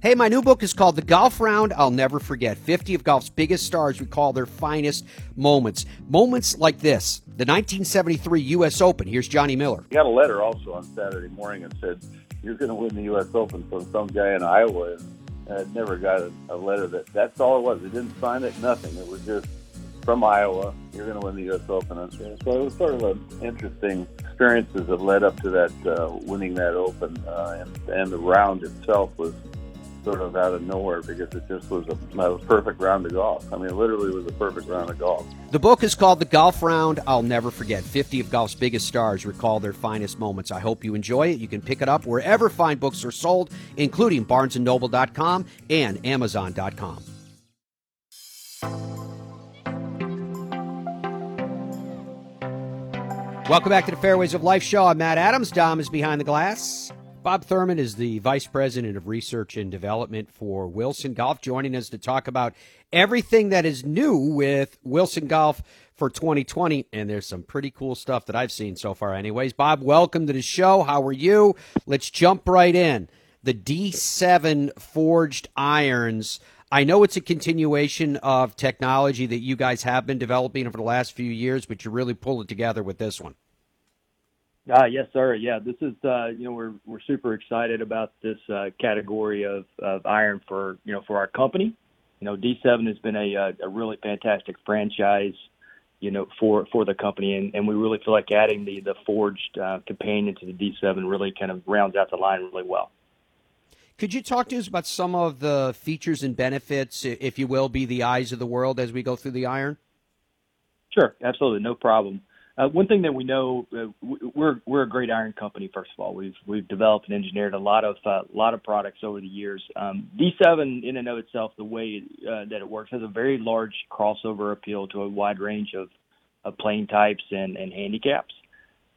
Hey, my new book is called The Golf Round I'll Never Forget. 50 of golf's biggest stars recall their finest moments. Moments like this, the 1973 U.S. Open. Here's Johnny Miller. I got a letter also on Saturday morning that said, you're going to win the U.S. Open from some guy in Iowa. And I never got a letter that's all it was. They didn't sign it, nothing. It was just from Iowa, you're going to win the U.S. Open. And so it was sort of an interesting experiences that led up to that, winning that Open. And the round itself was sort of out of nowhere because it just was a perfect round of golf. I mean, it literally was a perfect round of golf. The book is called The Golf Round I'll Never Forget. 50 of golf's biggest stars recall their finest moments. I hope you enjoy it. You can pick it up wherever fine books are sold, including BarnesandNoble.com and Amazon.com. Welcome back to the Fairways of Life show. I'm Matt Adams. Dom is behind the glass. Bob Thurman is the Vice President of Research and Development for Wilson Golf, joining us to talk about everything that is new with Wilson Golf for 2020, and there's some pretty cool stuff that I've seen so far anyways. Bob, welcome to the show. How are you? Let's jump right in. The D7 forged irons. I know it's a continuation of technology that you guys have been developing over the last few years, but you really pull it together with this one. Yes, sir. Yeah, this is, we're super excited about this category of iron for our company. You know, D7 has been a really fantastic franchise, for the company. And we really feel like adding the forged companion to the D7 really kind of rounds out the line really well. Could you talk to us about some of the features and benefits, if you will, be the eyes of the world as we go through the iron? Sure. Absolutely. No problem. One thing that we know, we're a great iron company. First of all, we've developed and engineered a lot of products over the years. D7 in and of itself, the way that it works, has a very large crossover appeal to a wide range of playing types and handicaps.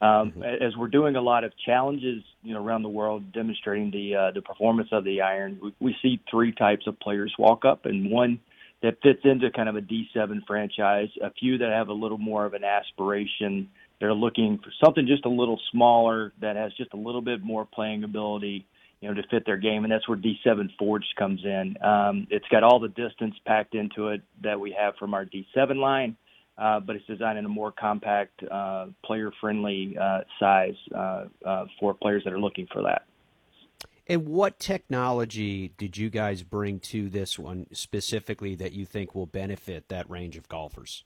As we're doing a lot of challenges, around the world, demonstrating the performance of the iron, we see 3 types of players walk up, and one that fits into kind of a D7 franchise, a few that have a little more of an aspiration They're looking for something just a little smaller that has just a little bit more playing ability, you know, to fit their game, and that's where D7 Forged comes in. It's got all the distance packed into it that we have from our D7 line, but it's designed in a more compact, player-friendly size for players that are looking for that. And what technology did you guys bring to this one specifically that you think will benefit that range of golfers?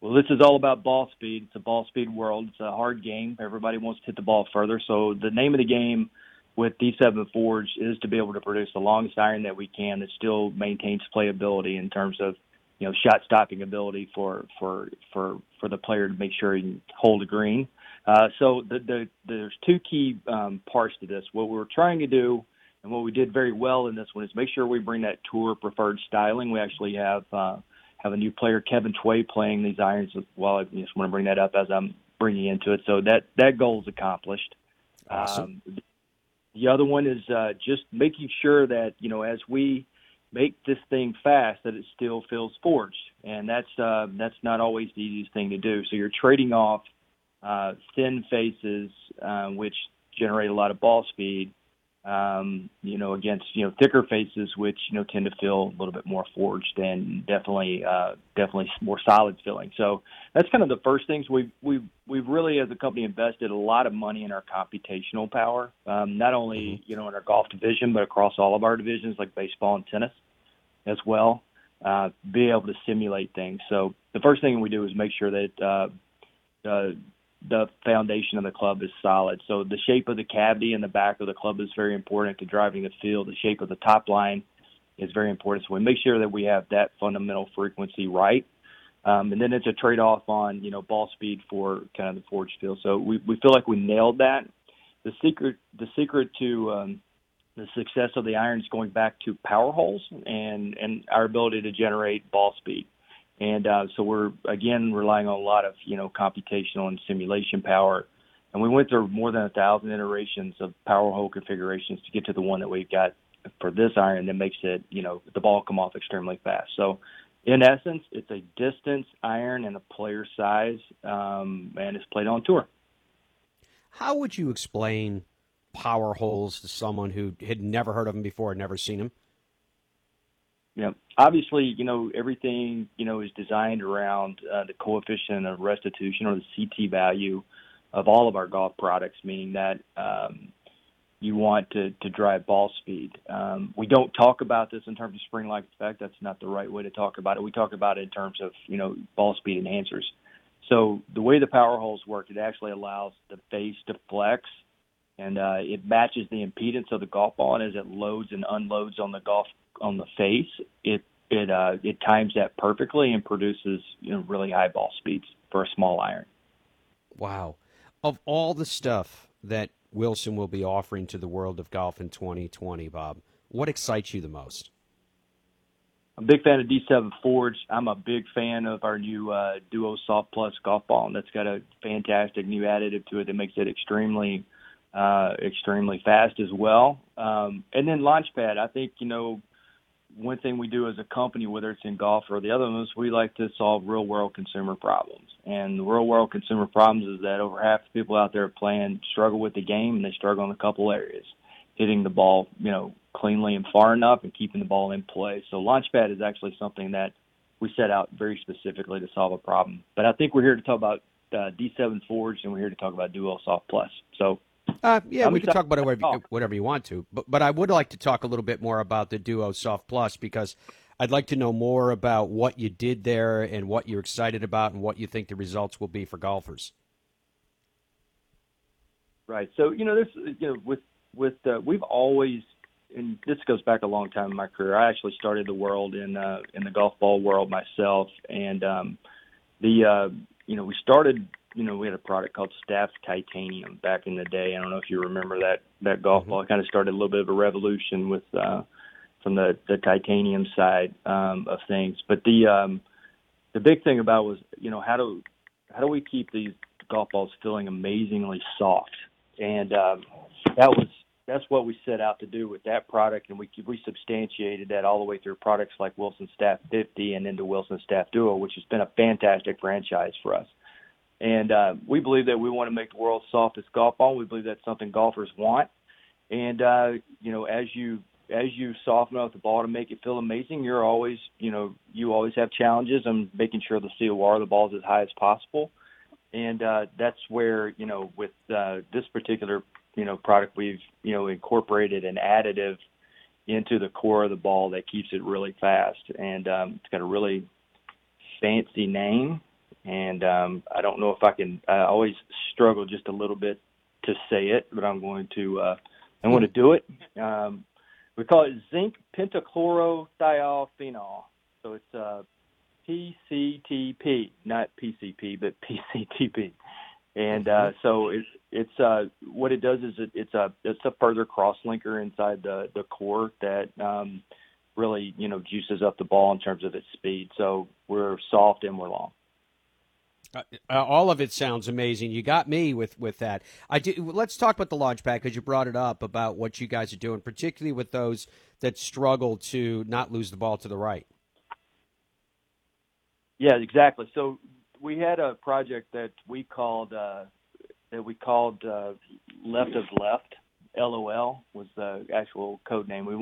Well, this is all about ball speed. It's a ball speed world. It's a hard game. Everybody wants to hit the ball further. So the name of the game with D7 Forge is to be able to produce the longest iron that we can that still maintains playability in terms of, you know, shot stopping ability for the player to make sure he can hold a green. So there's two key parts to this. What we're trying to do and what we did very well in this one is make sure we bring that tour preferred styling. We actually have a new player, Kevin Tway, playing these irons. Well, I just want to bring that up as I'm bringing into it. So that goal is accomplished. Awesome. The other one is just making sure that, you know, as we make this thing fast, that it still feels forged. And that's not always the easiest thing to do. So you're trading off thin faces, which generate a lot of ball speed, against, thicker faces, which, tend to feel a little bit more forged and definitely more solid feeling. So that's kind of the first things. We've really, as a company, invested a lot of money in our computational power, not only, in our golf division, but across all of our divisions like baseball and tennis as well, be able to simulate things. So the first thing we do is make sure that, the foundation of the club is solid. So the shape of the cavity in the back of the club is very important to driving the field. The shape of the top line is very important. So we make sure that we have that fundamental frequency right. And then it's a trade-off on, ball speed for kind of the forged feel. So we feel like we nailed that. The secret to the success of the iron is going back to power holes and our ability to generate ball speed. And so we're, again, relying on a lot of, computational and simulation power. And we went through more than 1,000 iterations of power hole configurations to get to the one that we've got for this iron that makes it, the ball come off extremely fast. So, in essence, it's a distance iron and a player size, and it's played on tour. How would you explain power holes to someone who had never heard of them before and never seen them? Yeah, obviously, everything, is designed around the coefficient of restitution or the CT value of all of our golf products, meaning that you want to drive ball speed. We don't talk about this in terms of spring-like effect. That's not the right way to talk about it. We talk about it in terms of, ball speed enhancers. So the way the power holes work, it actually allows the face to flex, and it matches the impedance of the golf ball. And as it loads and unloads on the face, it times that perfectly and produces really high ball speeds for a small iron. Wow. Of all the stuff that Wilson will be offering to the world of golf in 2020, Bob, what excites you the most? I'm a big fan of D7 Forge. I'm a big fan of our new Duo Soft Plus golf ball, and that's got a fantastic new additive to it that makes it extremely fast as well. And then Launchpad, I think, one thing we do as a company, whether it's in golf or the other ones, we like to solve real-world consumer problems. And the real-world consumer problems is that over half the people out there playing struggle with the game, and they struggle in a couple areas, hitting the ball, cleanly and far enough and keeping the ball in play. So Launchpad is actually something that we set out very specifically to solve a problem. But I think we're here to talk about D7 Forge, and we're here to talk about Duo Soft Plus. So we can talk about it whatever you want to, but I would like to talk a little bit more about the Duo Soft Plus, because I'd like to know more about what you did there and what you're excited about and what you think the results will be for golfers. Right. So, we've always, and this goes back a long time in my career. I actually started the world in the golf ball world myself. And, we started, we had a product called Staff Titanium back in the day. I don't know if you remember that golf ball. It kind of started a little bit of a revolution with from the titanium side of things. But the big thing about was, how do we keep these golf balls feeling amazingly soft? And that's what we set out to do with that product, and we substantiated that all the way through products like Wilson Staff 50 and into Wilson Staff Duo, which has been a fantastic franchise for us. And we believe that we want to make the world's softest golf ball. We believe that's something golfers want. And, you know, as you soften up the ball to make it feel amazing, you're always, you know, you always have challenges on making sure the COR of the ball is as high as possible. And that's where, you know, with this particular, you know, product, we've, you know, incorporated an additive into the core of the ball that keeps it really fast. And it's got a really fancy name. And I don't know if I can, I always struggle just a little bit to say it, but I'm going to do it. We call it zinc pentachlorothiophenol. So it's PCTP, not PCP, but PCTP. And so it's what it does is it's a further cross-linker inside the core that really, you know, juices up the ball in terms of its speed. So we're soft and we're long. All of it sounds amazing. You got me with that. Let's talk about the launch pad, because you brought it up about what you guys are doing, particularly with those that struggle to not lose the ball to the right. Yeah, exactly. So we had a project that we called Left of Left. LOL was the actual code name. We're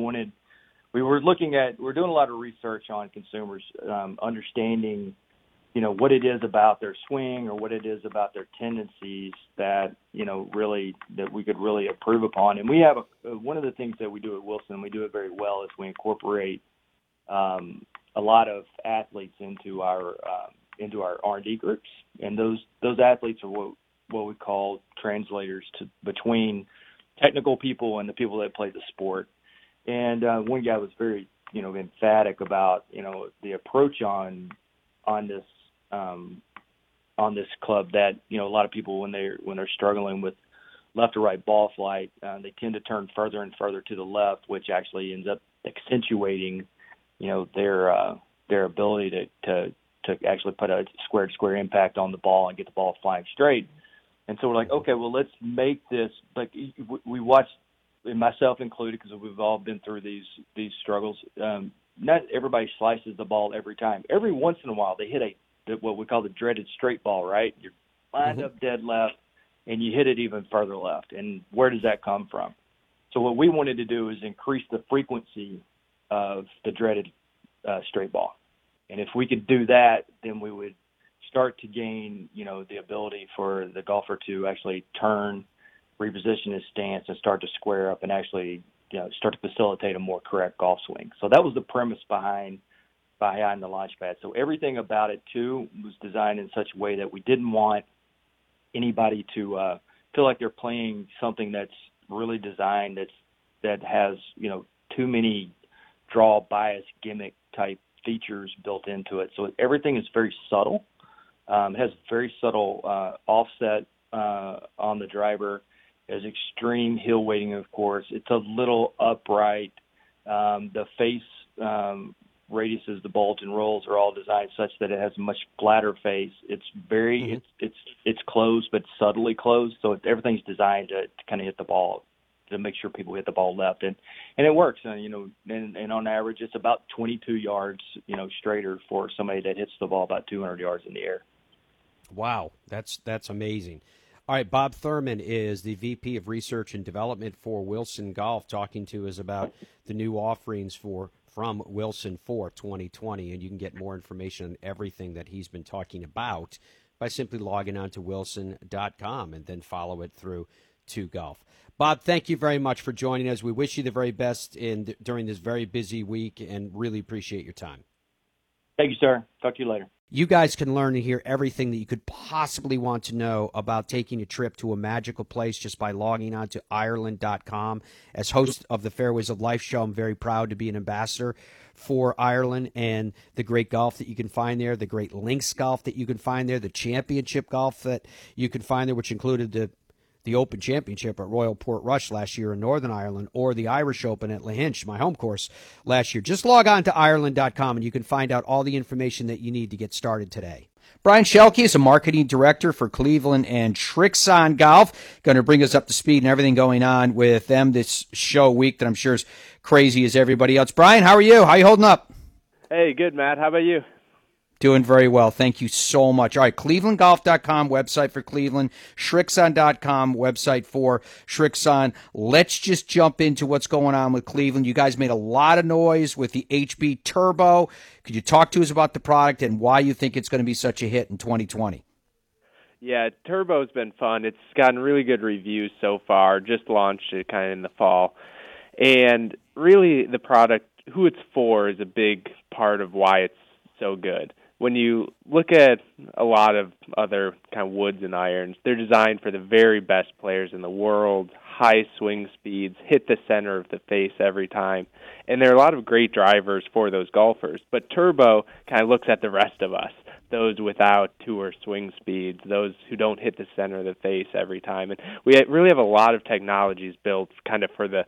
doing a lot of research on consumers, understanding, you know, what it is about their swing or what it is about their tendencies that, you know, really, that we could really improve upon. And we have one of the things that we do at Wilson, we do it very well, is we incorporate a lot of athletes into our R&D groups. And those athletes are what we call translators between technical people and the people that play the sport. And one guy was very, you know, emphatic about, you know, the approach on this club that, you know, a lot of people when they're struggling with left or right ball flight, they tend to turn further and further to the left, which actually ends up accentuating, you know, their ability to actually put a square-to-square impact on the ball and get the ball flying straight. And so we're like, okay, well, let's make this, like, we watched, and myself included, because we've all been through these struggles. Not everybody slices the ball every time. Every once in a while, they hit what we call the dreaded straight ball, right? You're lined up dead left, and you hit it even further left. And where does that come from? So what we wanted to do is increase the frequency of the dreaded straight ball. And if we could do that, then we would start to gain, you know, the ability for the golfer to actually turn, reposition his stance, and start to square up and actually, you know, start to facilitate a more correct golf swing. So that was the premise behind the launch pad. So everything about it, too, was designed in such a way that we didn't want anybody to feel like they're playing something that's really designed that has, you know, too many draw bias gimmick type features built into it. So everything is very subtle. It has very subtle offset on the driver. There's extreme heel weighting, of course. It's a little upright. The face radiuses, the bulge and rolls are all designed such that it has a much flatter face. It's very it's closed, but subtly closed. So everything's designed to kind of hit the ball, to make sure people hit the ball left, and it works. And, you know, and on average, it's about 22 yards, you know, straighter for somebody that hits the ball about 200 yards in the air. Wow, that's amazing. All right, Bob Thurman is the VP of Research and Development for Wilson Golf, talking to us about the new offerings from Wilson for 2020, and you can get more information on everything that he's been talking about by simply logging on to wilson.com and then follow it through to golf. Bob, thank you very much for joining us. We wish you the very best during this very busy week, and really appreciate your time. Thank you, sir. Talk to you later. You guys can learn and hear everything that you could possibly want to know about taking a trip to a magical place just by logging on to Ireland.com. As host of the Fairways of Life show, I'm very proud to be an ambassador for Ireland and the great golf that you can find there, the great links golf that you can find there, the championship golf that you can find there, which included the Open Championship at Royal Portrush last year in Northern Ireland, or the Irish Open at Lahinch, my home course, last year. Just log on to Ireland.com and you can find out all the information that you need to get started today. Brian Shelkey is a marketing director for Cleveland and Srixon Golf. Going to bring us up to speed and everything going on with them this show week that I'm sure is crazy as everybody else. Brian, how are you? How are you holding up? Hey, good, Matt. How about you? Doing very well. Thank you so much. All right, clevelandgolf.com, website for Cleveland. Srixon.com, website for Srixon. Let's just jump into what's going on with Cleveland. You guys made a lot of noise with the HB Turbo. Could you talk to us about the product and why you think it's going to be such a hit in 2020? Yeah, Turbo's been fun. It's gotten really good reviews so far. Just launched it kind of in the fall. And really the product, who it's for, is a big part of why it's so good. When you look at a lot of other kind of woods and irons, they're designed for the very best players in the world, high swing speeds, hit the center of the face every time. And there are a lot of great drivers for those golfers. But Turbo kind of looks at the rest of us, those without tour swing speeds, those who don't hit the center of the face every time. And we really have a lot of technologies built kind of for the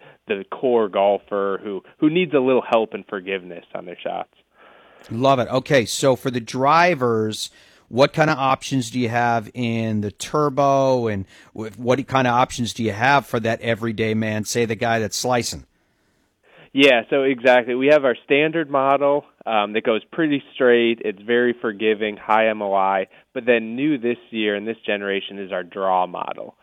core golfer who needs a little help and forgiveness on their shots. Love it. Okay, so for the drivers, what kind of options do you have in the Turbo, and what kind of options do you have for that everyday man, say the guy that's slicing? Yeah, so exactly. We have our standard model that goes pretty straight. It's very forgiving, high MOI. But then new this year and this generation is our draw model.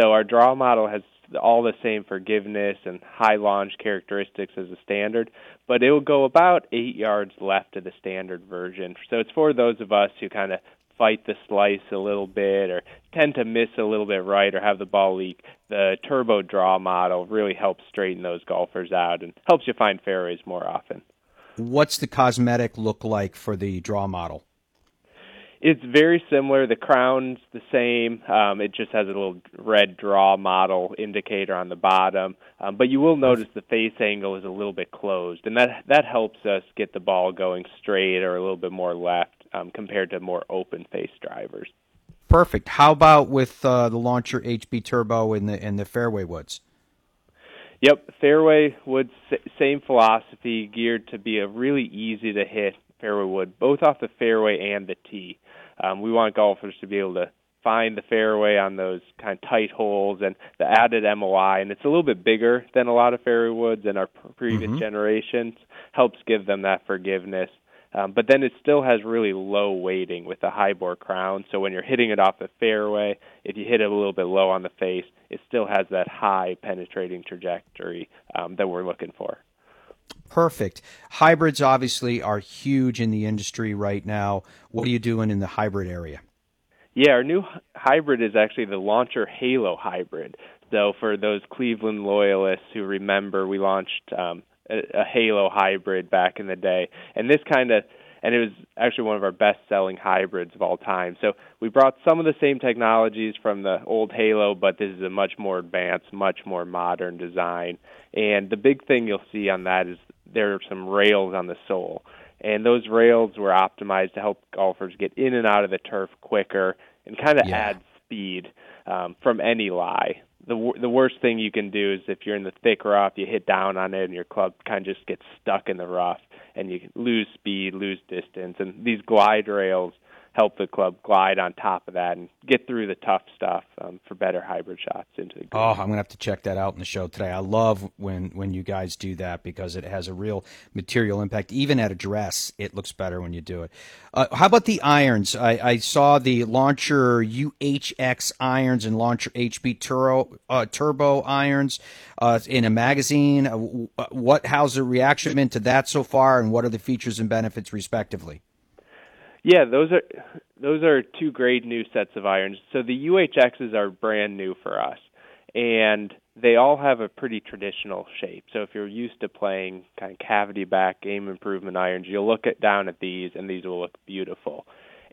So our draw model has all the same forgiveness and high launch characteristics as a standard, but it will go about 8 yards left of the standard version. So it's for those of us who kind of fight the slice a little bit or tend to miss a little bit right or have the ball leak. The Turbo draw model really helps straighten those golfers out and helps you find fairways more often. What's the cosmetic look like for the draw model? It's very similar. The crown's the same. It just has a little red draw model indicator on the bottom. But you will notice the face angle is a little bit closed, and that helps us get the ball going straight or a little bit more left compared to more open-face drivers. Perfect. How about with the Launcher HB Turbo in the fairway woods? Yep, fairway woods, same philosophy, geared to be a really easy-to-hit fairway wood, both off the fairway and the tee. We want golfers to be able to find the fairway on those kind of tight holes and the added MOI, and it's a little bit bigger than a lot of fairway woods in our previous generations, helps give them that forgiveness. But then it still has really low weighting with the high bore crown, so when you're hitting it off the fairway, if you hit it a little bit low on the face, it still has that high penetrating trajectory that we're looking for. Perfect. Hybrids obviously are huge in the industry right now. What are you doing in the hybrid area? Yeah, our new hybrid is actually the Launcher Halo Hybrid. So for those Cleveland loyalists who remember, we launched a Halo Hybrid back in the day. And it was actually one of our best-selling hybrids of all time. So we brought some of the same technologies from the old Halo, but this is a much more advanced, much more modern design. And the big thing you'll see on that is there are some rails on the sole. And those rails were optimized to help golfers get in and out of the turf quicker and kind of add speed from any lie. The worst thing you can do is if you're in the thick rough, you hit down on it and your club kind of just gets stuck in the rough and you lose speed, lose distance. And these glide rails help the club glide on top of that and get through the tough stuff for better hybrid shots into the green. Oh, I'm going to have to check that out in the show today. I love when you guys do that because it has a real material impact. Even at address, it looks better when you do it. How about the irons? I saw the Launcher UHX irons and Launcher HB Turbo irons in a magazine. How's the reaction been to that so far, and what are the features and benefits respectively? Yeah, those are two great new sets of irons. So the UHXs are brand new for us, and they all have a pretty traditional shape. So if you're used to playing kind of cavity back game improvement irons, you'll look down at these, and these will look beautiful.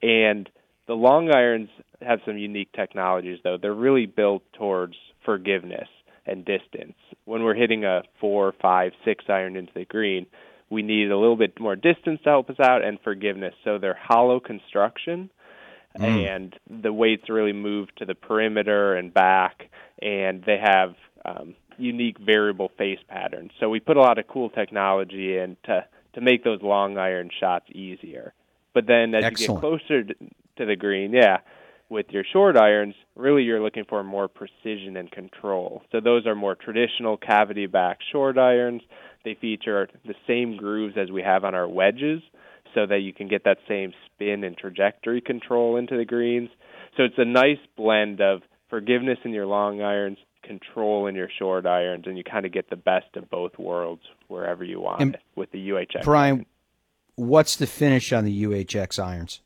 And the long irons have some unique technologies, though. They're really built towards forgiveness and distance. When we're hitting a 4, 5, 6 iron into the green, we need a little bit more distance to help us out and forgiveness. So they're hollow construction, and the weights really move to the perimeter and back, and they have unique variable face patterns. So we put a lot of cool technology in to make those long iron shots easier. But then as you get closer to the green, with your short irons, really you're looking for more precision and control. So those are more traditional cavity back short irons. They feature the same grooves as we have on our wedges, so that you can get that same spin and trajectory control into the greens. So it's a nice blend of forgiveness in your long irons, control in your short irons, and you kind of get the best of both worlds wherever you want and it with the UHX. Brian, what's the finish on the UHX irons?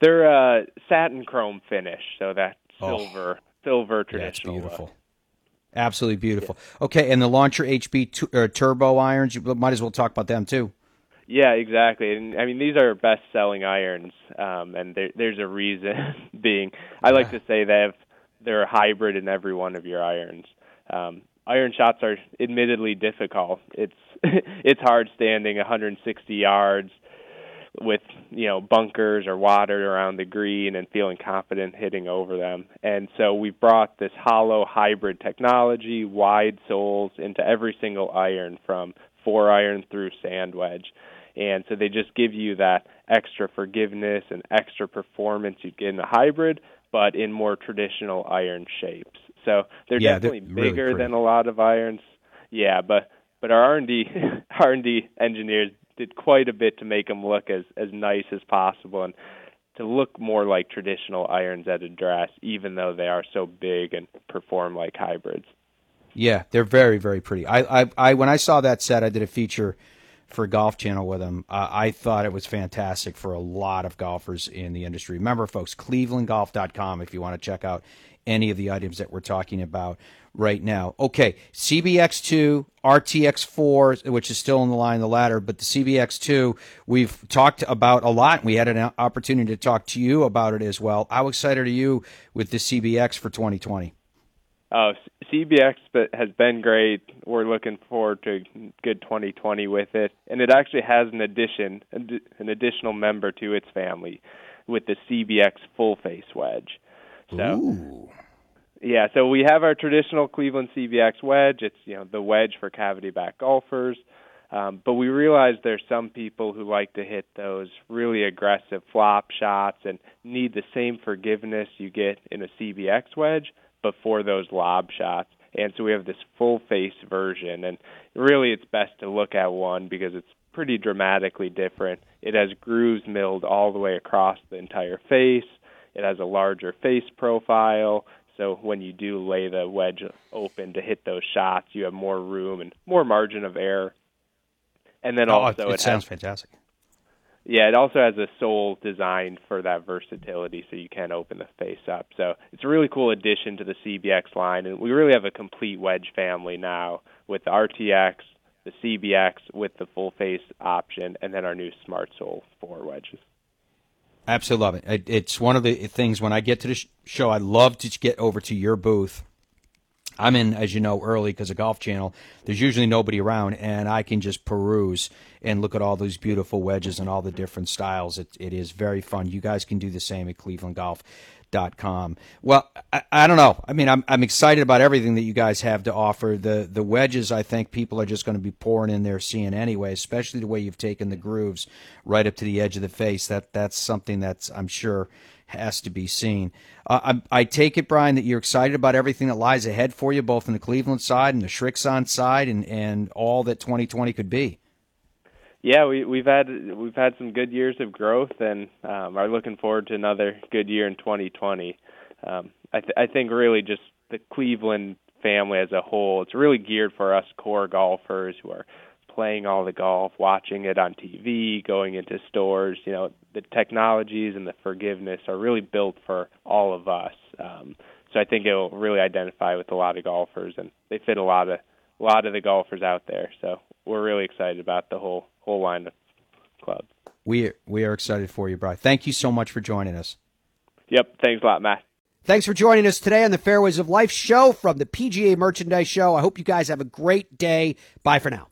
They're a satin chrome finish, so that silver traditional. That's beautiful. Absolutely beautiful. Yeah. Okay, and the Launcher HB Turbo irons, you might as well talk about them too. Yeah, exactly. And I mean, these are best-selling irons, and there's a reason being. I like to say that they're a hybrid in every one of your irons. Iron shots are admittedly difficult. It's hard standing 160 yards with, bunkers or water around the green and feeling confident hitting over them. And so we've brought this hollow hybrid technology, wide soles, into every single iron from 4-iron through sand wedge. And so they just give you that extra forgiveness and extra performance you'd get in a hybrid, but in more traditional iron shapes. So they're definitely they're bigger really than a lot of irons. Yeah, but our R&D engineers did quite a bit to make them look as nice as possible and to look more like traditional irons at a dress, even though they are so big and perform like hybrids. Yeah, they're very, very pretty. I when I saw that set, I did a feature for Golf Channel with them. I thought it was fantastic for a lot of golfers in the industry. Remember, folks, clevelandgolf.com if you want to check out any of the items that we're talking about right now. Okay, CBX2, RTX4, which is still in the line of the ladder, but the CBX2 we've talked about a lot. We had an opportunity to talk to you about it as well. How excited are you with the CBX for 2020? CBX has been great. We're looking forward to a good 2020 with it. And it actually has an additional member to its family with the CBX full face wedge. So, ooh. Yeah, so we have our traditional Cleveland CBX wedge. It's, the wedge for cavity back golfers. But we realize there's some people who like to hit those really aggressive flop shots and need the same forgiveness you get in a CBX wedge, but for those lob shots. And so we have this full-face version, and really it's best to look at one because it's pretty dramatically different. It has grooves milled all the way across the entire face. It has a larger face profile, so when you do lay the wedge open to hit those shots, you have more room and more margin of error. And then also it sounds fantastic. Yeah, it also has a sole designed for that versatility, so you can open the face up. So it's a really cool addition to the CBX line, and we really have a complete wedge family now with the RTX, the CBX with the full-face option, and then our new Smart Sole 4 wedges. Absolutely love it. It's one of the things when I get to the show, I love to get over to your booth. I'm in, as you know, early because of Golf Channel. There's usually nobody around, and I can just peruse and look at all those beautiful wedges and all the different styles. It is very fun. You guys can do the same at clevelandgolf.com. Well, I don't know. I mean, I'm excited about everything that you guys have to offer. The wedges, I think people are just going to be pouring in there seeing anyway, especially the way you've taken the grooves right up to the edge of the face. That's something that's, I'm sure, has to be seen. I take it, Brian, that you're excited about everything that lies ahead for you, both on the Cleveland side and the Srixon side, and all that 2020 could be. Yeah, we've had some good years of growth, and are looking forward to another good year in 2020. I think really just the Cleveland family as a whole, it's really geared for us core golfers who are playing all the golf, watching it on TV, going into stores. The technologies and the forgiveness are really built for all of us. So I think it will really identify with a lot of golfers, and they fit a lot of the golfers out there. So we're really excited about the whole line of clubs. We are excited for you, Brian. Thank you so much for joining us. Yep. Thanks a lot, Matt. Thanks for joining us today on the Fairways of Life show from the PGA Merchandise Show. I hope you guys have a great day. Bye for now.